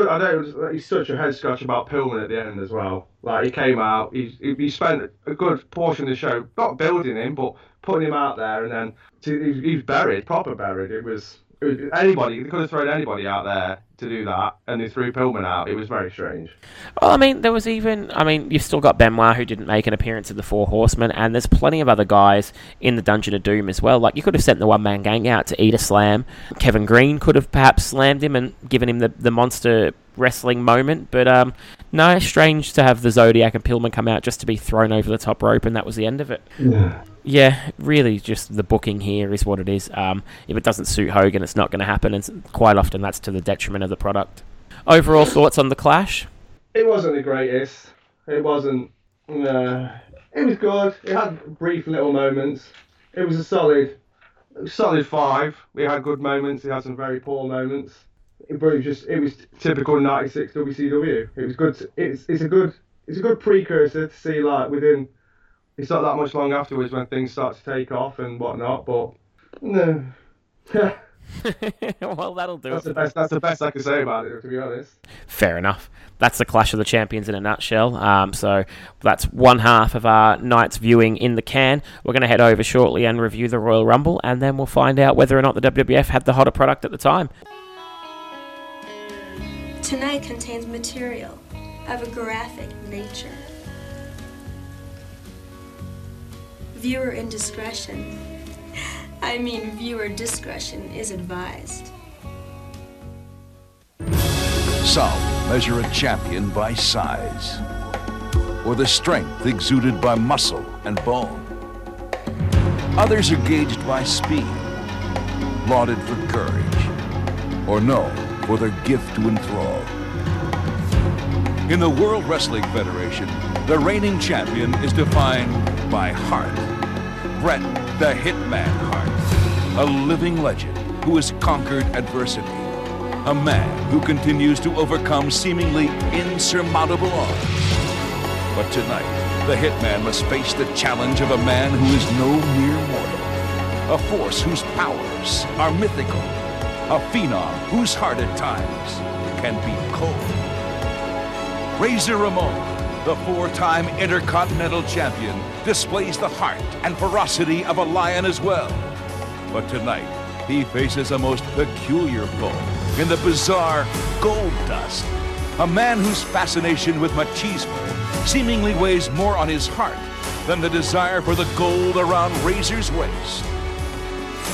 such a head scratch about Pillman at the end as well. Like, he came out, he spent a good portion of the show, not building him, but putting him out there, and then he's buried, proper buried. It was anybody, they could have thrown anybody out there to do that, and they threw Pillman out. It was very strange. Well, I mean, you've still got Benoit, who didn't make an appearance in the Four Horsemen, and there's plenty of other guys in the Dungeon of Doom as well. Like, you could have sent the one-man gang out to eat a slam. Kevin Greene could have perhaps slammed him and given him the monster wrestling moment, but no, strange to have the Zodiac and Pillman come out just to be thrown over the top rope, and that was the end of it. Yeah, really, just the booking here is what it is. If it doesn't suit Hogan, it's not going to happen, and quite often that's to the detriment of the product. Overall thoughts on the Clash? It wasn't the greatest. It wasn't... it was good. It had brief little moments. It was a solid 5. We had good moments. It had some very poor moments. It was typical 96 WCW. It was good. It's a good precursor to see, like, within... It's not that much long afterwards when things start to take off and whatnot, but... No. Well, that'll do. That's the best I can say about it, to be honest. Fair enough. That's the Clash of the Champions in a nutshell. So that's one half of our night's viewing in the can. We're going to head over shortly and review the Royal Rumble, and then we'll find out whether or not the WWF had the hotter product at the time. Tonight contains material of a graphic nature. Viewer indiscretion. I mean, viewer discretion is advised. So, measure a champion by size, or the strength exuded by muscle and bone. Others are gauged by speed, lauded for courage, or known for their gift to enthrall. In the World Wrestling Federation, the reigning champion is defined by heart. Bret the Hitman Hart, a living legend who has conquered adversity, a man who continues to overcome seemingly insurmountable odds. But tonight, the Hitman must face the challenge of a man who is no mere mortal, a force whose powers are mythical, a phenom whose heart at times can be cold. Razor Ramon, the four-time Intercontinental Champion, displays the heart and ferocity of a lion as well. But tonight, he faces a most peculiar foe in the bizarre Goldust, a man whose fascination with machismo seemingly weighs more on his heart than the desire for the gold around Razor's waist.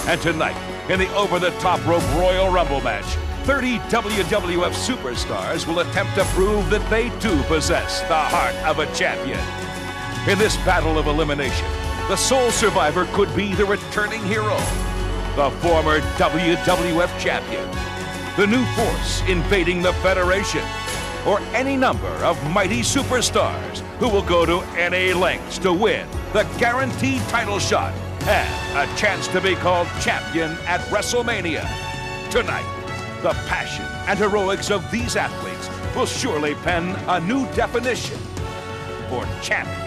And tonight, in the over-the-top rope Royal Rumble match, 30 WWF superstars will attempt to prove that they too possess the heart of a champion. In this battle of elimination, the sole survivor could be the returning hero, the former WWF champion, the new force invading the Federation, or any number of mighty superstars who will go to any lengths to win the guaranteed title shot and a chance to be called champion at WrestleMania. Tonight, the passion and heroics of these athletes will surely pen a new definition for champion.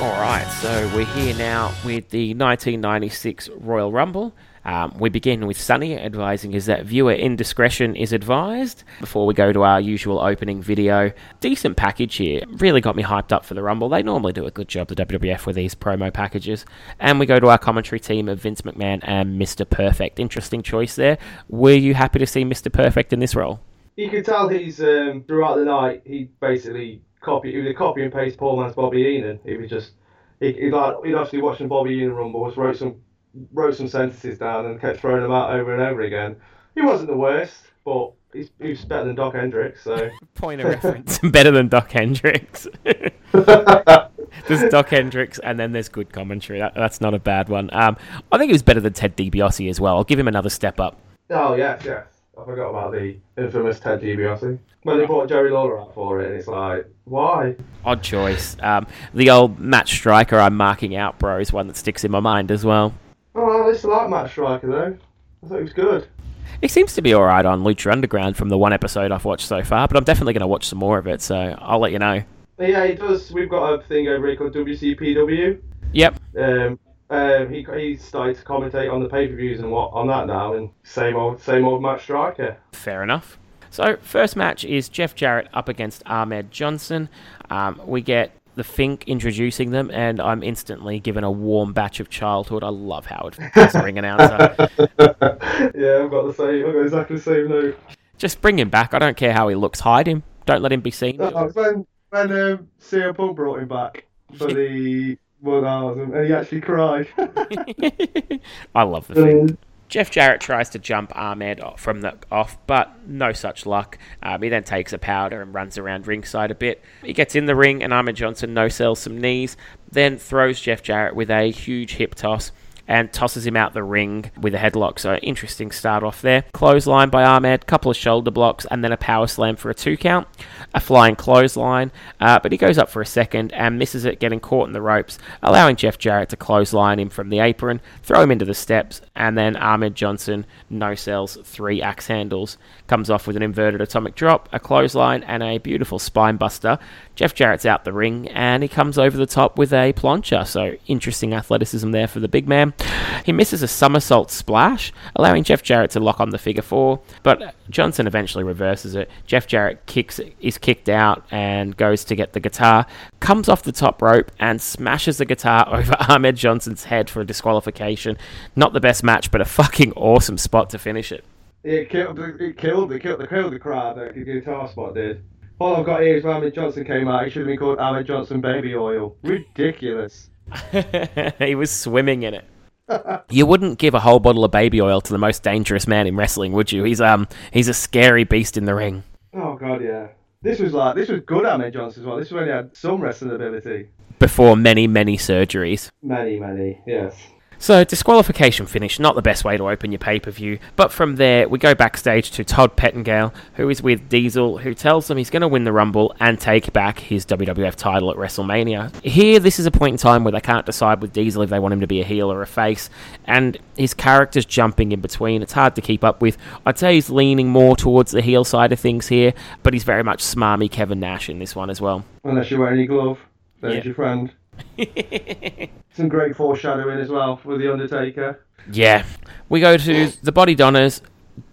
All right, so we're here now with the 1996 Royal Rumble. We begin with Sonny advising us that viewer indiscretion is advised before we go to our usual opening video. Decent package here. Really got me hyped up for the Rumble. They normally do a good job, the WWF, with these promo packages. And we go to our commentary team of Vince McMahon and Mr. Perfect. Interesting choice there. Were you happy to see Mr. Perfect in this role? You can tell he's, throughout the night, he basically copied, he was a copy and paste poor man's Bobby Heenan. He was just, he'd obviously watching Bobby Heenan Rumble, just wrote some sentences down and kept throwing them out over and over again. He wasn't the worst, but he was better than Doc Hendricks, so... Point of reference, better than Doc Hendricks. There's Doc Hendricks, and then there's good commentary. That's not a bad one. I think he was better than Ted DiBiase as well. I'll give him another step up. Oh, yes. I forgot about the infamous Ted DiBiase. When they brought Jerry Lawler out for it, and it's like, why? Odd choice. The old Matt Striker, I'm marking out, bro, is one that sticks in my mind as well. Oh, I used to like Matt Striker, though. I thought he was good. He seems to be all right on Lucha Underground from the one episode I've watched so far, but I'm definitely going to watch some more of it, so I'll let you know. But yeah, he does. We've got a thing over here called WCPW. Yep. He started to commentate on the pay-per-views and what on that now, and same old Matt Striker. Fair enough. So, first match is Jeff Jarrett up against Ahmed Johnson. We get The Fink introducing them, and I'm instantly given a warm batch of childhood. I love Howard as a ring announcer. Yeah, I've got exactly the same note. Just bring him back. I don't care how he looks. Hide him. Don't let him be seen. No, when CM Punk brought him back for the 1 hour, and he actually cried. I love The Fink. Jeff Jarrett tries to jump Ahmed from the off, but no such luck. He then takes a powder and runs around ringside a bit. He gets in the ring, and Ahmed Johnson no-sells some knees, then throws Jeff Jarrett with a huge hip toss and tosses him out the ring with a headlock. So, interesting start off there. Clothesline by Ahmed, couple of shoulder blocks, and then a power slam for a 2 count. A flying clothesline, but he goes up for a second and misses it, getting caught in the ropes, allowing Jeff Jarrett to clothesline him from the apron, throw him into the steps, and then Ahmed Johnson no-sells 3 axe handles. Comes off with an inverted atomic drop, a clothesline, and a beautiful spine buster. Jeff Jarrett's out the ring, and he comes over the top with a plancha. So, interesting athleticism there for the big man. He misses a somersault splash, allowing Jeff Jarrett to lock on the figure four, but Johnson eventually reverses it. Jeff Jarrett is kicked out and goes to get the guitar, comes off the top rope and smashes the guitar over Ahmed Johnson's head for a disqualification. Not the best match, but a fucking awesome spot to finish it. It killed the crowd, that guitar spot did. All I've got here is when Ahmed Johnson came out, it should have been called Ahmed Johnson Baby Oil. Ridiculous. He was swimming in it. You wouldn't give a whole bottle of baby oil to the most dangerous man in wrestling, would you? He's a scary beast in the ring. Oh god, yeah. This was good Ahmed Johnson as well. This is when he had some wrestling ability. Before many, many surgeries. Many, yes. So, disqualification finish, not the best way to open your pay-per-view, but from there, we go backstage to Todd Pettingale, who is with Diesel, who tells him he's going to win the Rumble and take back his WWF title at WrestleMania. Here, this is a point in time where they can't decide with Diesel if they want him to be a heel or a face, and his character's jumping in between. It's hard to keep up with. I'd say he's leaning more towards the heel side of things here, but he's very much smarmy Kevin Nash in this one as well. Unless you're wearing your glove, there's your friend. Some great foreshadowing as well with The Undertaker. Yeah. We go to the Body Donners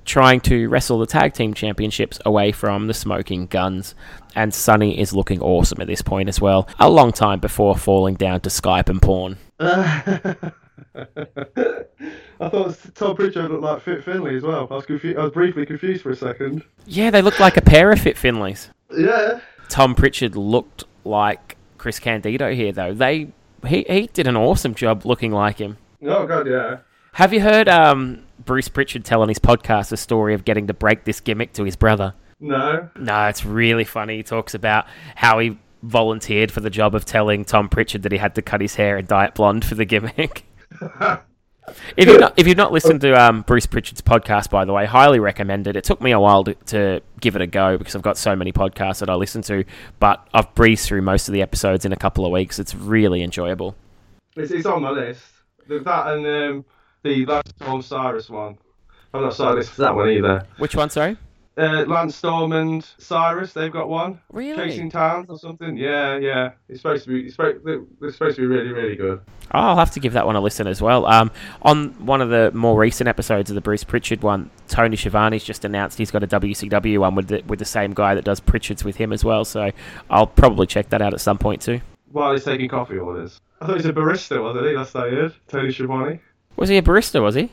trying to wrestle the Tag Team Championships away from the Smoking Guns. And Sonny is looking awesome at this point as well. A long time before falling down to Skype and porn. I thought Tom Pritchard looked like Fit Finlay as well. I was briefly confused for a second. Yeah, they looked like a pair of Fit Finlays. Yeah. Tom Pritchard looked like Chris Candido here, though. He did an awesome job looking like him. Oh, God, yeah. Have you heard Bruce Pritchard tell on his podcast the story of getting to break this gimmick to his brother? No, it's really funny. He talks about how he volunteered for the job of telling Tom Pritchard that he had to cut his hair and dye it blonde for the gimmick. If you've not listened to Bruce Pritchard's podcast, by the way, highly recommend it. It took me a while to give it a go because I've got so many podcasts that I listen to, but I've breezed through most of the episodes in a couple of weeks. It's really enjoyable. It's on my list. That and the Lance Storm Cyrus one. I'm not sorry for that one either. Which one, sorry? Lance Storm and Cyrus, they've got one. Really? Chasing Towns or something. Yeah. It's supposed to be really, really good. I'll have to give that one a listen as well. On one of the more recent episodes of the Bruce Pritchard one, Tony Schiavone's just announced he's got a WCW one with the same guy that does Pritchard's with him as well, so I'll probably check that out at some point too. While he's taking coffee orders. I thought he was a barista, wasn't he? That's what I heard. Tony Schiavone. Was he a barista, was he?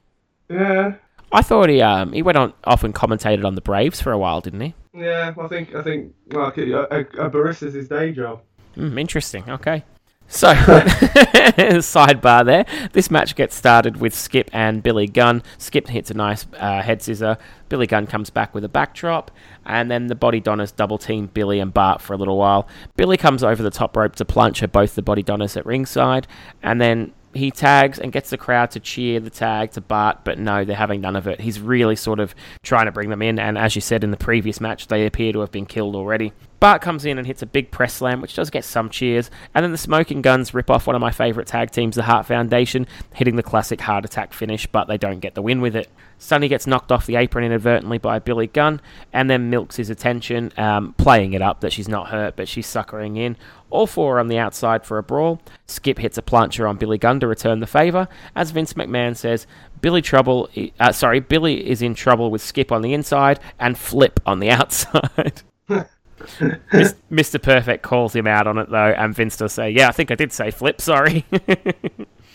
Yeah. I thought he went off and commentated on the Braves for a while, didn't he? Yeah, I think like a barista's his day job. Interesting, okay. So, sidebar there. This match gets started with Skip and Billy Gunn. Skip hits a nice head scissor. Billy Gunn comes back with a backdrop. And then the Body Donners double-team Billy and Bart for a little while. Billy comes over the top rope to plunge at both the Body Donners at ringside. And then he tags and gets the crowd to cheer the tag to Bart, but no, they're having none of it. He's really sort of trying to bring them in, and as you said in the previous match, they appear to have been killed already. Bart comes in and hits a big press slam, which does get some cheers, and then the Smoking Guns rip off one of my favourite tag teams, the Hart Foundation, hitting the classic heart attack finish, but they don't get the win with it. Sonny gets knocked off the apron inadvertently by Billy Gunn, and then milks his attention, playing it up that she's not hurt, but she's suckering in. All four are on the outside for a brawl. Skip hits a plunger on Billy Gunn to return the favour. As Vince McMahon says, Billy is in trouble with Skip on the inside and Flip on the outside. Mr. Perfect calls him out on it, though, and Vince does say, yeah, I think I did say Flip, sorry.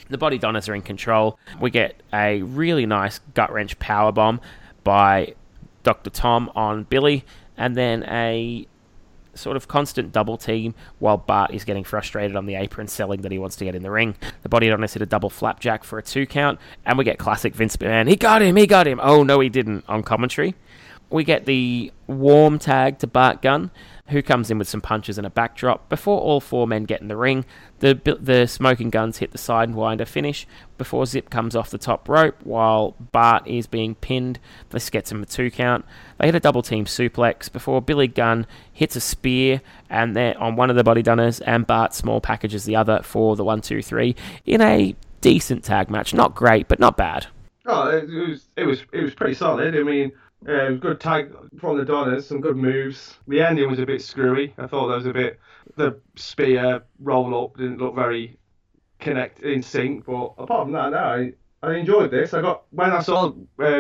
The Body Donners are in control. We get a really nice gut-wrench powerbomb by Dr. Tom on Billy, and then a sort of constant double team while Bart is getting frustrated on the apron selling that he wants to get in the ring. The Body Donners hit a double flapjack for a 2 count, and we get classic Vince McMahon. He got him. Oh, no, he didn't on commentary. We get the warm tag to Bart Gunn, who comes in with some punches and a backdrop. Before all four men get in the ring, the Smoking Guns hit the sidewinder finish before Zip comes off the top rope while Bart is being pinned. This gets him a 2 count. They hit a double-team suplex before Billy Gunn hits a spear and they're on one of the Body Donners, and Bart small packages the other for the 1-2-3 in a decent tag match. Not great, but not bad. Oh, it was pretty solid. I mean, good tag from the Donners, some good moves. The ending was a bit screwy. I thought that was the spear roll up didn't look very connect in sync. But apart from that, no, I enjoyed this. When I saw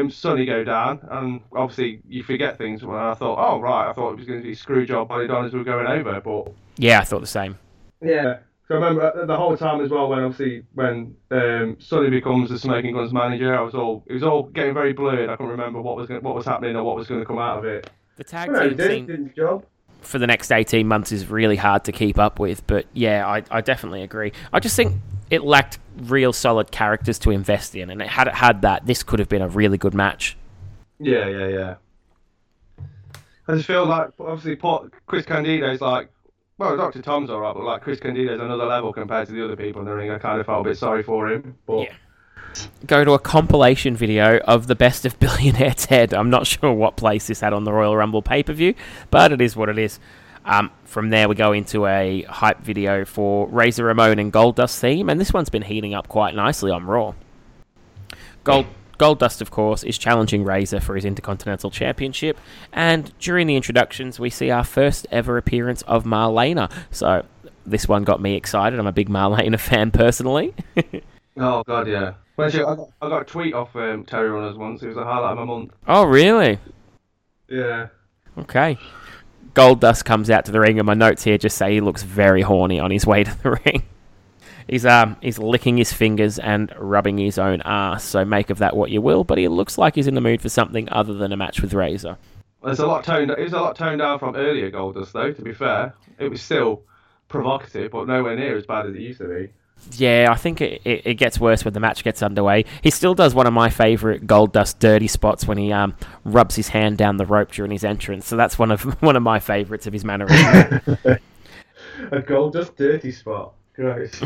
Sonny go down, and obviously you forget things, when I thought, oh right, I thought it was going to be Screwjob Buddy Don as we were going over, but yeah, I thought the same. Yeah, so I remember the whole time as well when obviously when Sonny becomes the Smoking Guns manager, it was all getting very blurred. I couldn't remember what was happening or what was going to come out of it. The tag team thing for the next 18 months is really hard to keep up with, but yeah, I definitely agree. I just think it lacked real solid characters to invest in, and had it had that, this could have been a really good match. Yeah. I just feel like, obviously, Chris Candido's like, well, Dr. Tom's alright, but like Chris Candido's another level compared to the other people in the ring. I kind of felt a bit sorry for him. But yeah. Go to a compilation video of the best of Billionaire Ted. I'm not sure what place this had on the Royal Rumble pay-per-view, but it is what it is. From there, we go into a hype video for Razor Ramon and Goldust theme, and this one's been heating up quite nicely on Raw. Goldust, of course, is challenging Razor for his Intercontinental Championship, and during the introductions, we see our first ever appearance of Marlena. So this one got me excited. I'm a big Marlena fan personally. Oh, God, yeah. Well, actually, I got a tweet off Terry Runners once. It was a highlight of my month. Oh, really? Yeah. Okay. Goldust comes out to the ring, and my notes here just say he looks very horny on his way to the ring. He's licking his fingers and rubbing his own ass, so make of that what you will, but he looks like he's in the mood for something other than a match with Razor. It was a lot toned down from earlier Goldust, though, to be fair. It was still provocative, but nowhere near as bad as it used to be. Yeah, I think it gets worse when the match gets underway. He still does one of my favourite Goldust dirty spots when he rubs his hand down the rope during his entrance. So that's one of my favourites of his mannerisms. A Goldust dirty spot. Gross.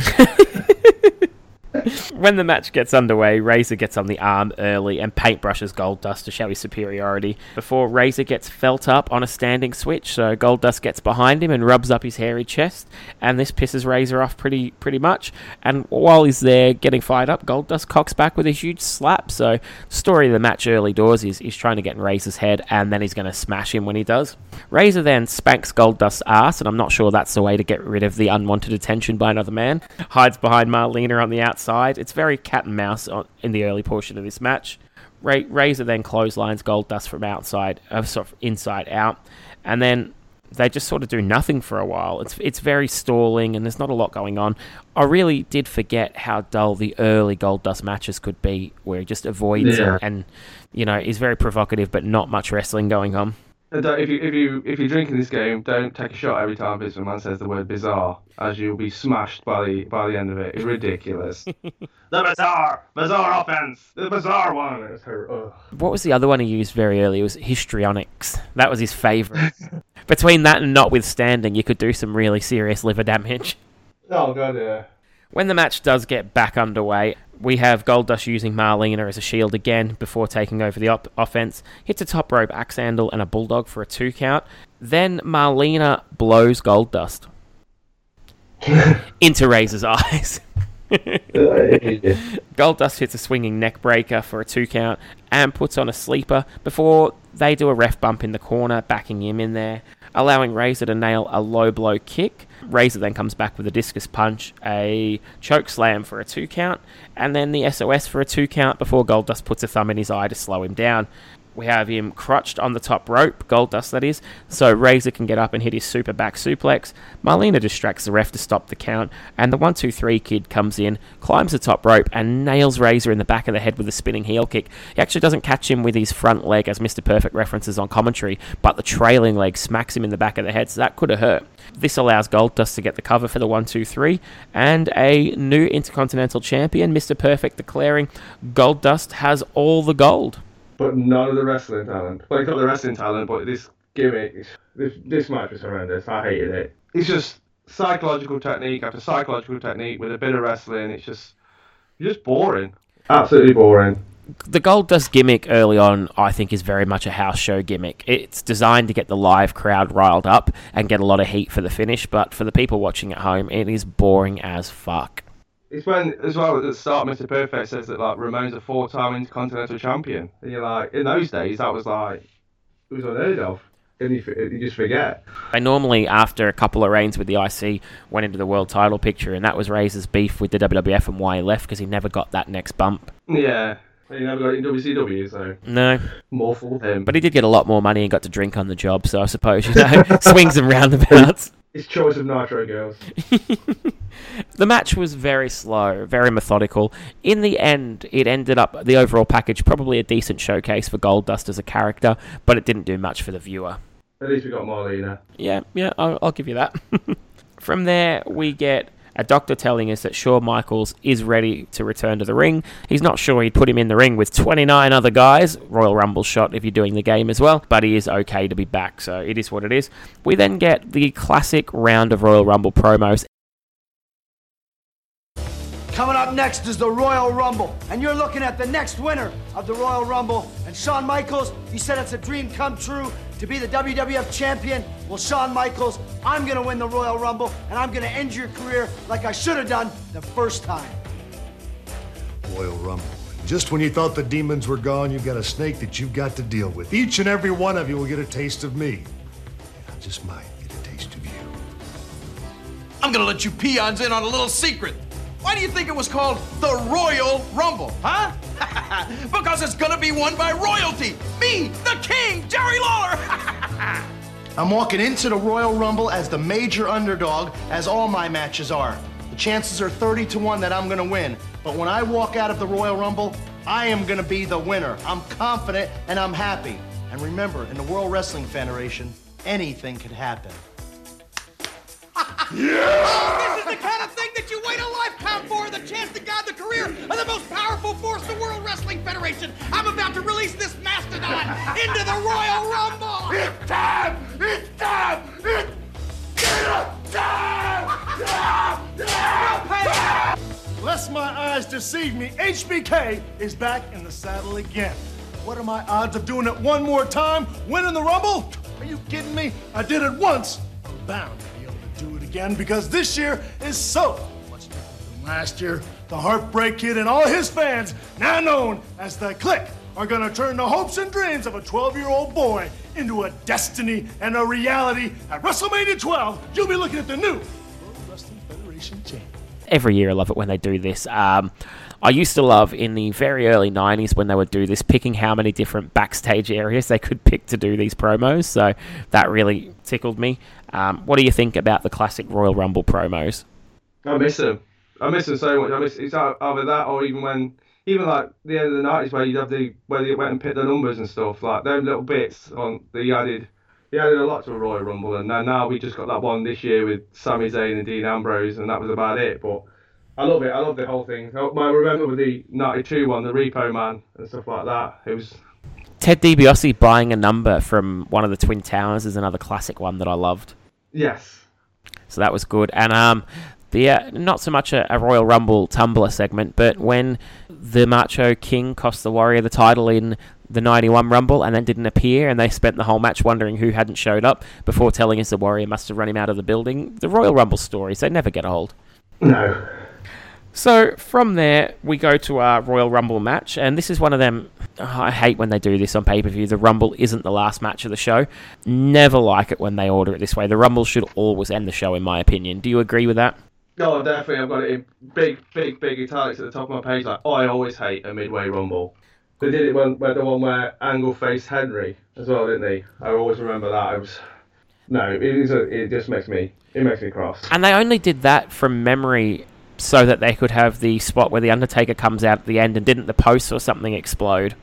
When the match gets underway, Razor gets on the arm early and paintbrushes Goldust to show his superiority before Razor gets felt up on a standing switch, so Goldust gets behind him and rubs up his hairy chest, and this pisses Razor off pretty much, and while he's there getting fired up, Goldust cocks back with a huge slap, so the story of the match early doors is he's trying to get in Razor's head and then he's going to smash him when he does. Razor then spanks Goldust's ass, and I'm not sure that's the way to get rid of the unwanted attention by another man. Hides behind Marlena on the outside. It's very cat and mouse in the early portion of this match. Razor then clotheslines Goldust from inside out, and then they just sort of do nothing for a while. It's very stalling, and there's not a lot going on. I really did forget how dull the early Goldust matches could be, where he just avoids it, and is very provocative, but not much wrestling going on. If you're drinking this game, don't take a shot every time Bizarre Man says the word bizarre, as you'll be smashed by the end of it. It's ridiculous. The bizarre offense, the bizarre one. What was the other one he used very early? It was histrionics. That was his favorite. Between that and notwithstanding, you could do some really serious liver damage. Oh God, yeah. When the match does get back underway, we have Goldust using Marlena as a shield again before taking over the offense. Hits a top rope axe handle and a bulldog for a 2 count. Then Marlena blows Goldust into Razor's eyes. Goldust hits a swinging neck breaker for a 2 count and puts on a sleeper before they do a ref bump in the corner, backing him in there, allowing Razor to nail a low blow kick. Razor then comes back with a discus punch, a choke slam for a 2 count, and then the SOS for a 2 count before Goldust puts a thumb in his eye to slow him down. We have him crutched on the top rope, Goldust that is, so Razor can get up and hit his super back suplex. Marlena distracts the ref to stop the count, and the 1-2-3 kid comes in, climbs the top rope, and nails Razor in the back of the head with a spinning heel kick. He actually doesn't catch him with his front leg, as Mr. Perfect references on commentary, but the trailing leg smacks him in the back of the head, so that could have hurt. This allows Goldust to get the cover for the 1-2-3, and a new Intercontinental Champion, Mr. Perfect, declaring Goldust has all the gold. But none of the wrestling talent. Well, he's got the wrestling talent, but this gimmick, this match was horrendous. I hated it. It's just psychological technique after psychological technique with a bit of wrestling. It's just boring. Absolutely boring. The Goldust gimmick early on, I think, is very much a house show gimmick. It's designed to get the live crowd riled up and get a lot of heat for the finish, but for the people watching at home, it is boring as fuck. It's when, as well, at the start, Mr. Perfect says that, like, Ramon's a 4-time Intercontinental Champion. And you're like, in those days, that was, like, it was unheard of. and you just forget. I normally, after a couple of reigns with the IC, went into the world title picture, and that was Razor's beef with the WWF and why he left, because he never got that next bump. Yeah, he never got it in WCW, so... No. More for him. But he did get a lot more money and got to drink on the job, so I suppose, you know, swings and roundabouts. His choice of Nitro girls. The match was very slow, very methodical. In the end, it ended up, the overall package, probably a decent showcase for Goldust as a character, but it didn't do much for the viewer. At least we got Marlena. Yeah, I'll give you that. From there, we get a doctor telling us that Shawn Michaels is ready to return to the ring. He's not sure he'd put him in the ring with 29 other guys. Royal Rumble shot if you're doing the game as well. But he is okay to be back, so it is what it is. We then get the classic round of Royal Rumble promos. Coming up next is the Royal Rumble, and you're looking at the next winner of the Royal Rumble. And Shawn Michaels, he said it's a dream come true to be the WWF champion. Well, Shawn Michaels, I'm going to win the Royal Rumble, and I'm going to end your career like I should have done the first time. Royal Rumble. Just when you thought the demons were gone, you've got a snake that you've got to deal with. Each and every one of you will get a taste of me. I just might get a taste of you. I'm going to let you peons in on a little secret. Why do you think it was called the Royal Rumble, huh? Because it's gonna be won by royalty. Me, the king, Jerry Lawler. I'm walking into the Royal Rumble as the major underdog, as all my matches are. The chances are 30-1 that I'm gonna win. But when I walk out of the Royal Rumble, I am gonna be the winner. I'm confident and I'm happy. And remember, in the World Wrestling Federation, anything could happen. Yeah! Oh, this is the kind of thing that you wait a lifetime for, the chance to guide the career of the most powerful force, the World Wrestling Federation. I'm about to release this mastodon into the Royal Rumble! It's time! It's time! It's time! Lest my eyes deceive me, HBK is back in the saddle again. What are my odds of doing it one more time? Winning the Rumble? Are you kidding me? I did it once. I'm bound. Do it again, because this year is so much different than last year. The Heartbreak Kid and all his fans, now known as The Click, are gonna turn the hopes and dreams of a 12-year-old boy into a destiny and a reality. At WrestleMania 12, you'll be looking at the new World Wrestling Federation champion. Every year I love it when they do this. I used to love in the very early 90s when they would do this, picking how many different backstage areas they could pick to do these promos. So that really tickled me. What do you think about the classic Royal Rumble promos? I miss them. I miss them so much. It's either that or even like the end of the 90s where you'd have where they went and picked the numbers and stuff. Like those little bits on they added a lot to a Royal Rumble. And now we just got that one this year with Sami Zayn and Dean Ambrose, and that was about it. But I love it. I love the whole thing. I remember with the 92 one, the Repo Man and stuff like that. It was Ted DiBiase buying a number from one of the Twin Towers is another classic one that I loved. Yes. So that was good. And the not so much a Royal Rumble tumbler segment, but when the Macho King cost the Warrior the title in the 91 Rumble and then didn't appear, and they spent the whole match wondering who hadn't showed up before telling us the Warrior must have run him out of the building. The Royal Rumble stories, they never get a hold. No. So from there, we go to our Royal Rumble match, and this is one of them. I hate when they do this on pay-per-view. The Rumble isn't the last match of the show. Never like it when they order it this way. The Rumble should always end the show, in my opinion. Do you agree with that? No, definitely. I've got it in big italics at the top of my page. Like, I always hate a midway Rumble. They did it the one where Angle faced Henry as well, didn't they? I always remember that. It just makes me cross. And they only did that from memory, so that they could have the spot where The Undertaker comes out at the end, and didn't the post or something explode?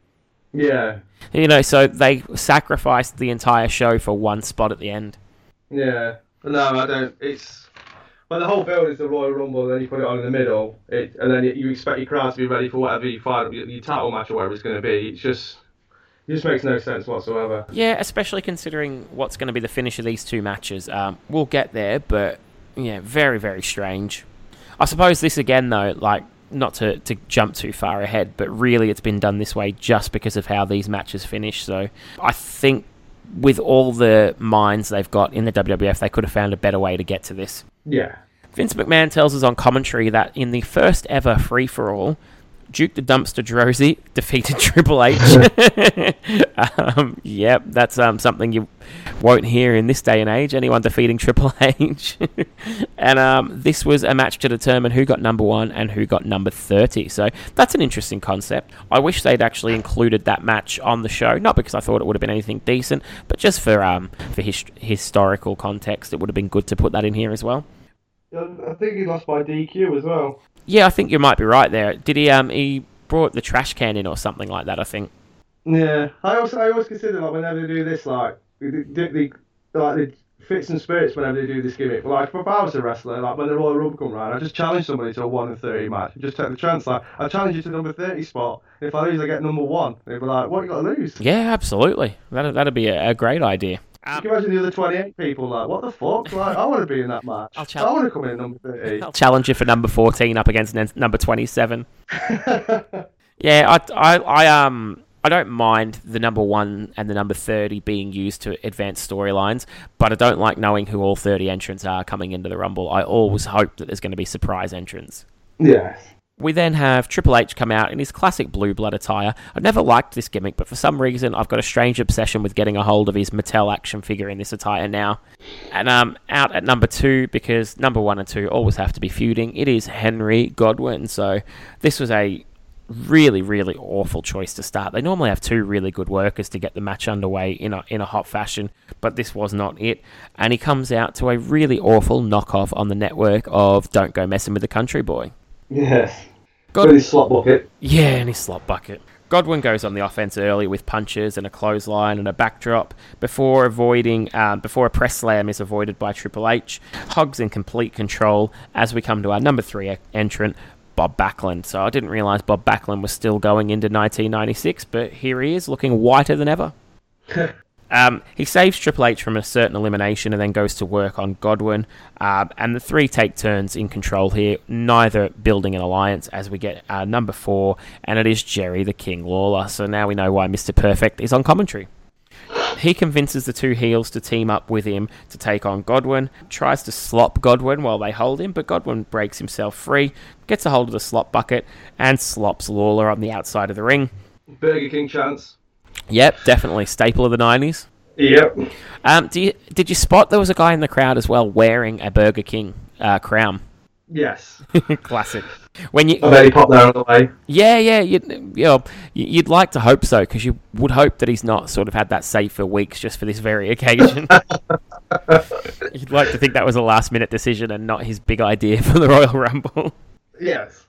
Yeah. You know, so they sacrificed the entire show for one spot at the end. Yeah. No, I don't. It's... Well, the whole build is the Royal Rumble, and then you put it on in the middle, and then you expect your crowd to be ready for whatever your title match or whatever it's going to be. It's just... It just makes no sense whatsoever. Yeah, especially considering what's going to be the finish of these two matches. We'll get there, but, yeah, very, very strange. I suppose this again, though, like, not to jump too far ahead, but really it's been done this way just because of how these matches finish. So I think with all the minds they've got in the WWF, they could have found a better way to get to this. Yeah. Vince McMahon tells us on commentary that in the first ever free-for-all, Duke the Dumpster Drosy defeated Triple H. Yep, that's something you won't hear in this day and age, anyone defeating Triple H. And this was a match to determine who got number 1 and who got number 30. So that's an interesting concept. I wish they'd actually included that match on the show, not because I thought it would have been anything decent, but just for historical context, it would have been good to put that in here as well. I think he lost by DQ as well. Yeah, I think you might be right there. Did he brought the trash can in or something like that, I think. Yeah. I always consider, like, whenever they do this, like, the fits and spirits whenever they do this gimmick. Like, if I was a wrestler, like, when the Royal Rumble come round, I just challenge somebody to a 1-30 match. Just take the chance, like, I challenge you to number 30 spot. If I lose, I get number 1. They'd be like, what you got to lose? Yeah, absolutely. That'd be a great idea. Can you imagine the other 28 people like, what the fuck? Like, I want to be in that match. I want to come in at number 30. I'll challenge you for number 14 up against number 27. Yeah, I don't mind the number 1 and the number 30 being used to advance storylines, but I don't like knowing who all 30 entrants are coming into the Rumble. I always hope that there's going to be surprise entrants. Yeah. We then have Triple H come out in his classic blue blood attire. I've never liked this gimmick, but for some reason I've got a strange obsession with getting a hold of his Mattel action figure in this attire now. And out at number 2, because number 1 and 2 always have to be feuding, it is Henry Godwin. So this was a really, really awful choice to start. They normally have 2 really good workers to get the match underway in a hot fashion, but this was not it. And he comes out to a really awful knockoff on the network of Don't Go Messing with the Country Boy. Yeah, in his slot bucket. Yeah, in his slot bucket. Godwin goes on the offense early with punches and a clothesline and a backdrop before before a press slam is avoided by Triple H. Hog's in complete control as we come to our number 3 entrant, Bob Backlund. So I didn't realise Bob Backlund was still going into 1996, but here he is looking whiter than ever. He saves Triple H from a certain elimination and then goes to work on Godwin. And the 3 take turns in control here, neither building an alliance, as we get number 4, and it is Jerry the King Lawler. So now we know why Mr. Perfect is on commentary. He convinces the 2 heels to team up with him to take on Godwin, tries to slop Godwin while they hold him, but Godwin breaks himself free, gets a hold of the slop bucket, and slops Lawler on the outside of the ring. Burger King chance. Yep, definitely. Staple of the 90s. Yep. Did you spot there was a guy in the crowd as well wearing a Burger King crown? Yes. Classic. When he popped that out of the way. Yeah. You'd like to hope so, because you would hope that he's not sort of had that safe for weeks just for this very occasion. You'd like to think that was a last-minute decision and not his big idea for the Royal Rumble. Yes.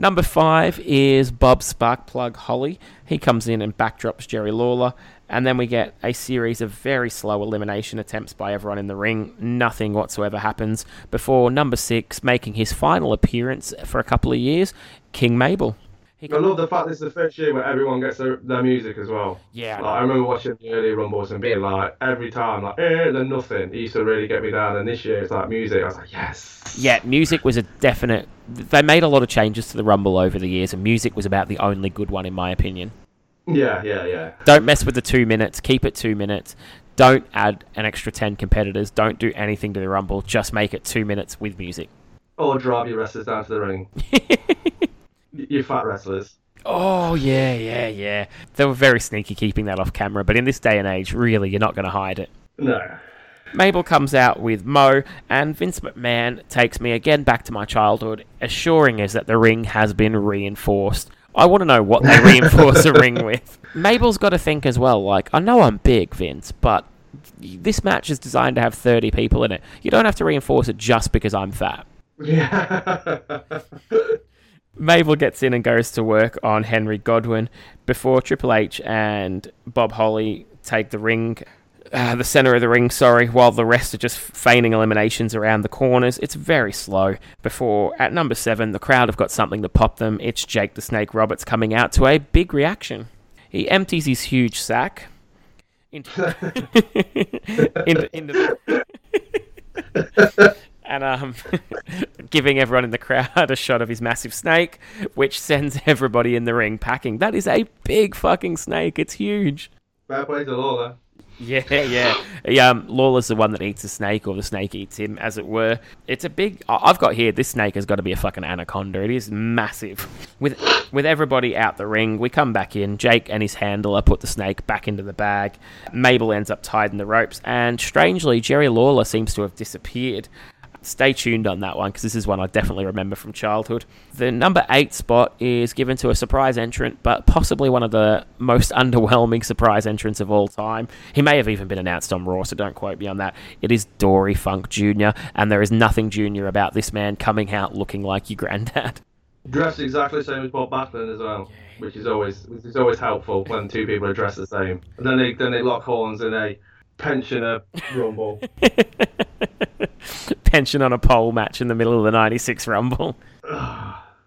Number 5 is Bob Sparkplug Holly. He comes in and backdrops Jerry Lawler. And then we get a series of very slow elimination attempts by everyone in the ring. Nothing whatsoever happens before number 6, making his final appearance for a couple of years, King Mabel. I love the fact this is the first year where everyone gets their music as well. Yeah. Like, I remember watching the early Rumbles and being like, every time, like, they're nothing. It used to really get me down. And this year it's like music. I was like, yes. Yeah, music was a definite. They made a lot of changes to the Rumble over the years, and music was about the only good one, in my opinion. Yeah. Don't mess with the 2 minutes. Keep it 2 minutes. Don't add an extra 10 competitors. Don't do anything to the Rumble. Just make it 2 minutes with music. Or drive your wrestlers down to the ring. You fat wrestlers. Oh, yeah. They were very sneaky keeping that off camera, but in this day and age, really, you're not going to hide it. No. Mabel comes out with Mo, and Vince McMahon takes me again back to my childhood, assuring us that the ring has been reinforced. I want to know what they reinforce a ring with. Mabel's got to think as well, like, I know I'm big, Vince, but this match is designed to have 30 people in it. You don't have to reinforce it just because I'm fat. Yeah. Mabel gets in and goes to work on Henry Godwin before Triple H and Bob Holly take the ring, the center of the ring, while the rest are just feigning eliminations around the corners. It's very slow before, at number 7, the crowd have got something to pop them. It's Jake the Snake Roberts coming out to a big reaction. He empties his huge sack into and giving everyone in the crowd a shot of his massive snake, which sends everybody in the ring packing. That is a big fucking snake. It's huge. Bad play to Lawler. Yeah. Lawler's the one that eats the snake, or the snake eats him, as it were. It's a big... I've got here, this snake has got to be a fucking anaconda. It is massive. With everybody out the ring, we come back in. Jake and his handler put the snake back into the bag. Mabel ends up tied in the ropes. And strangely, Jerry Lawler seems to have disappeared. Stay tuned on that one, because this is one I definitely remember from childhood. The number 8 spot is given to a surprise entrant, but possibly one of the most underwhelming surprise entrants of all time. He may have even been announced on Raw, so don't quote me on that. It is Dory Funk Jr., and there is nothing junior about this man coming out looking like your granddad. Dressed exactly the same as Bob Backlund as well, which is always helpful when two people are dressed the same. And then they lock horns in a pensioner rumble. Pension on a pole match in the middle of the 96 Rumble.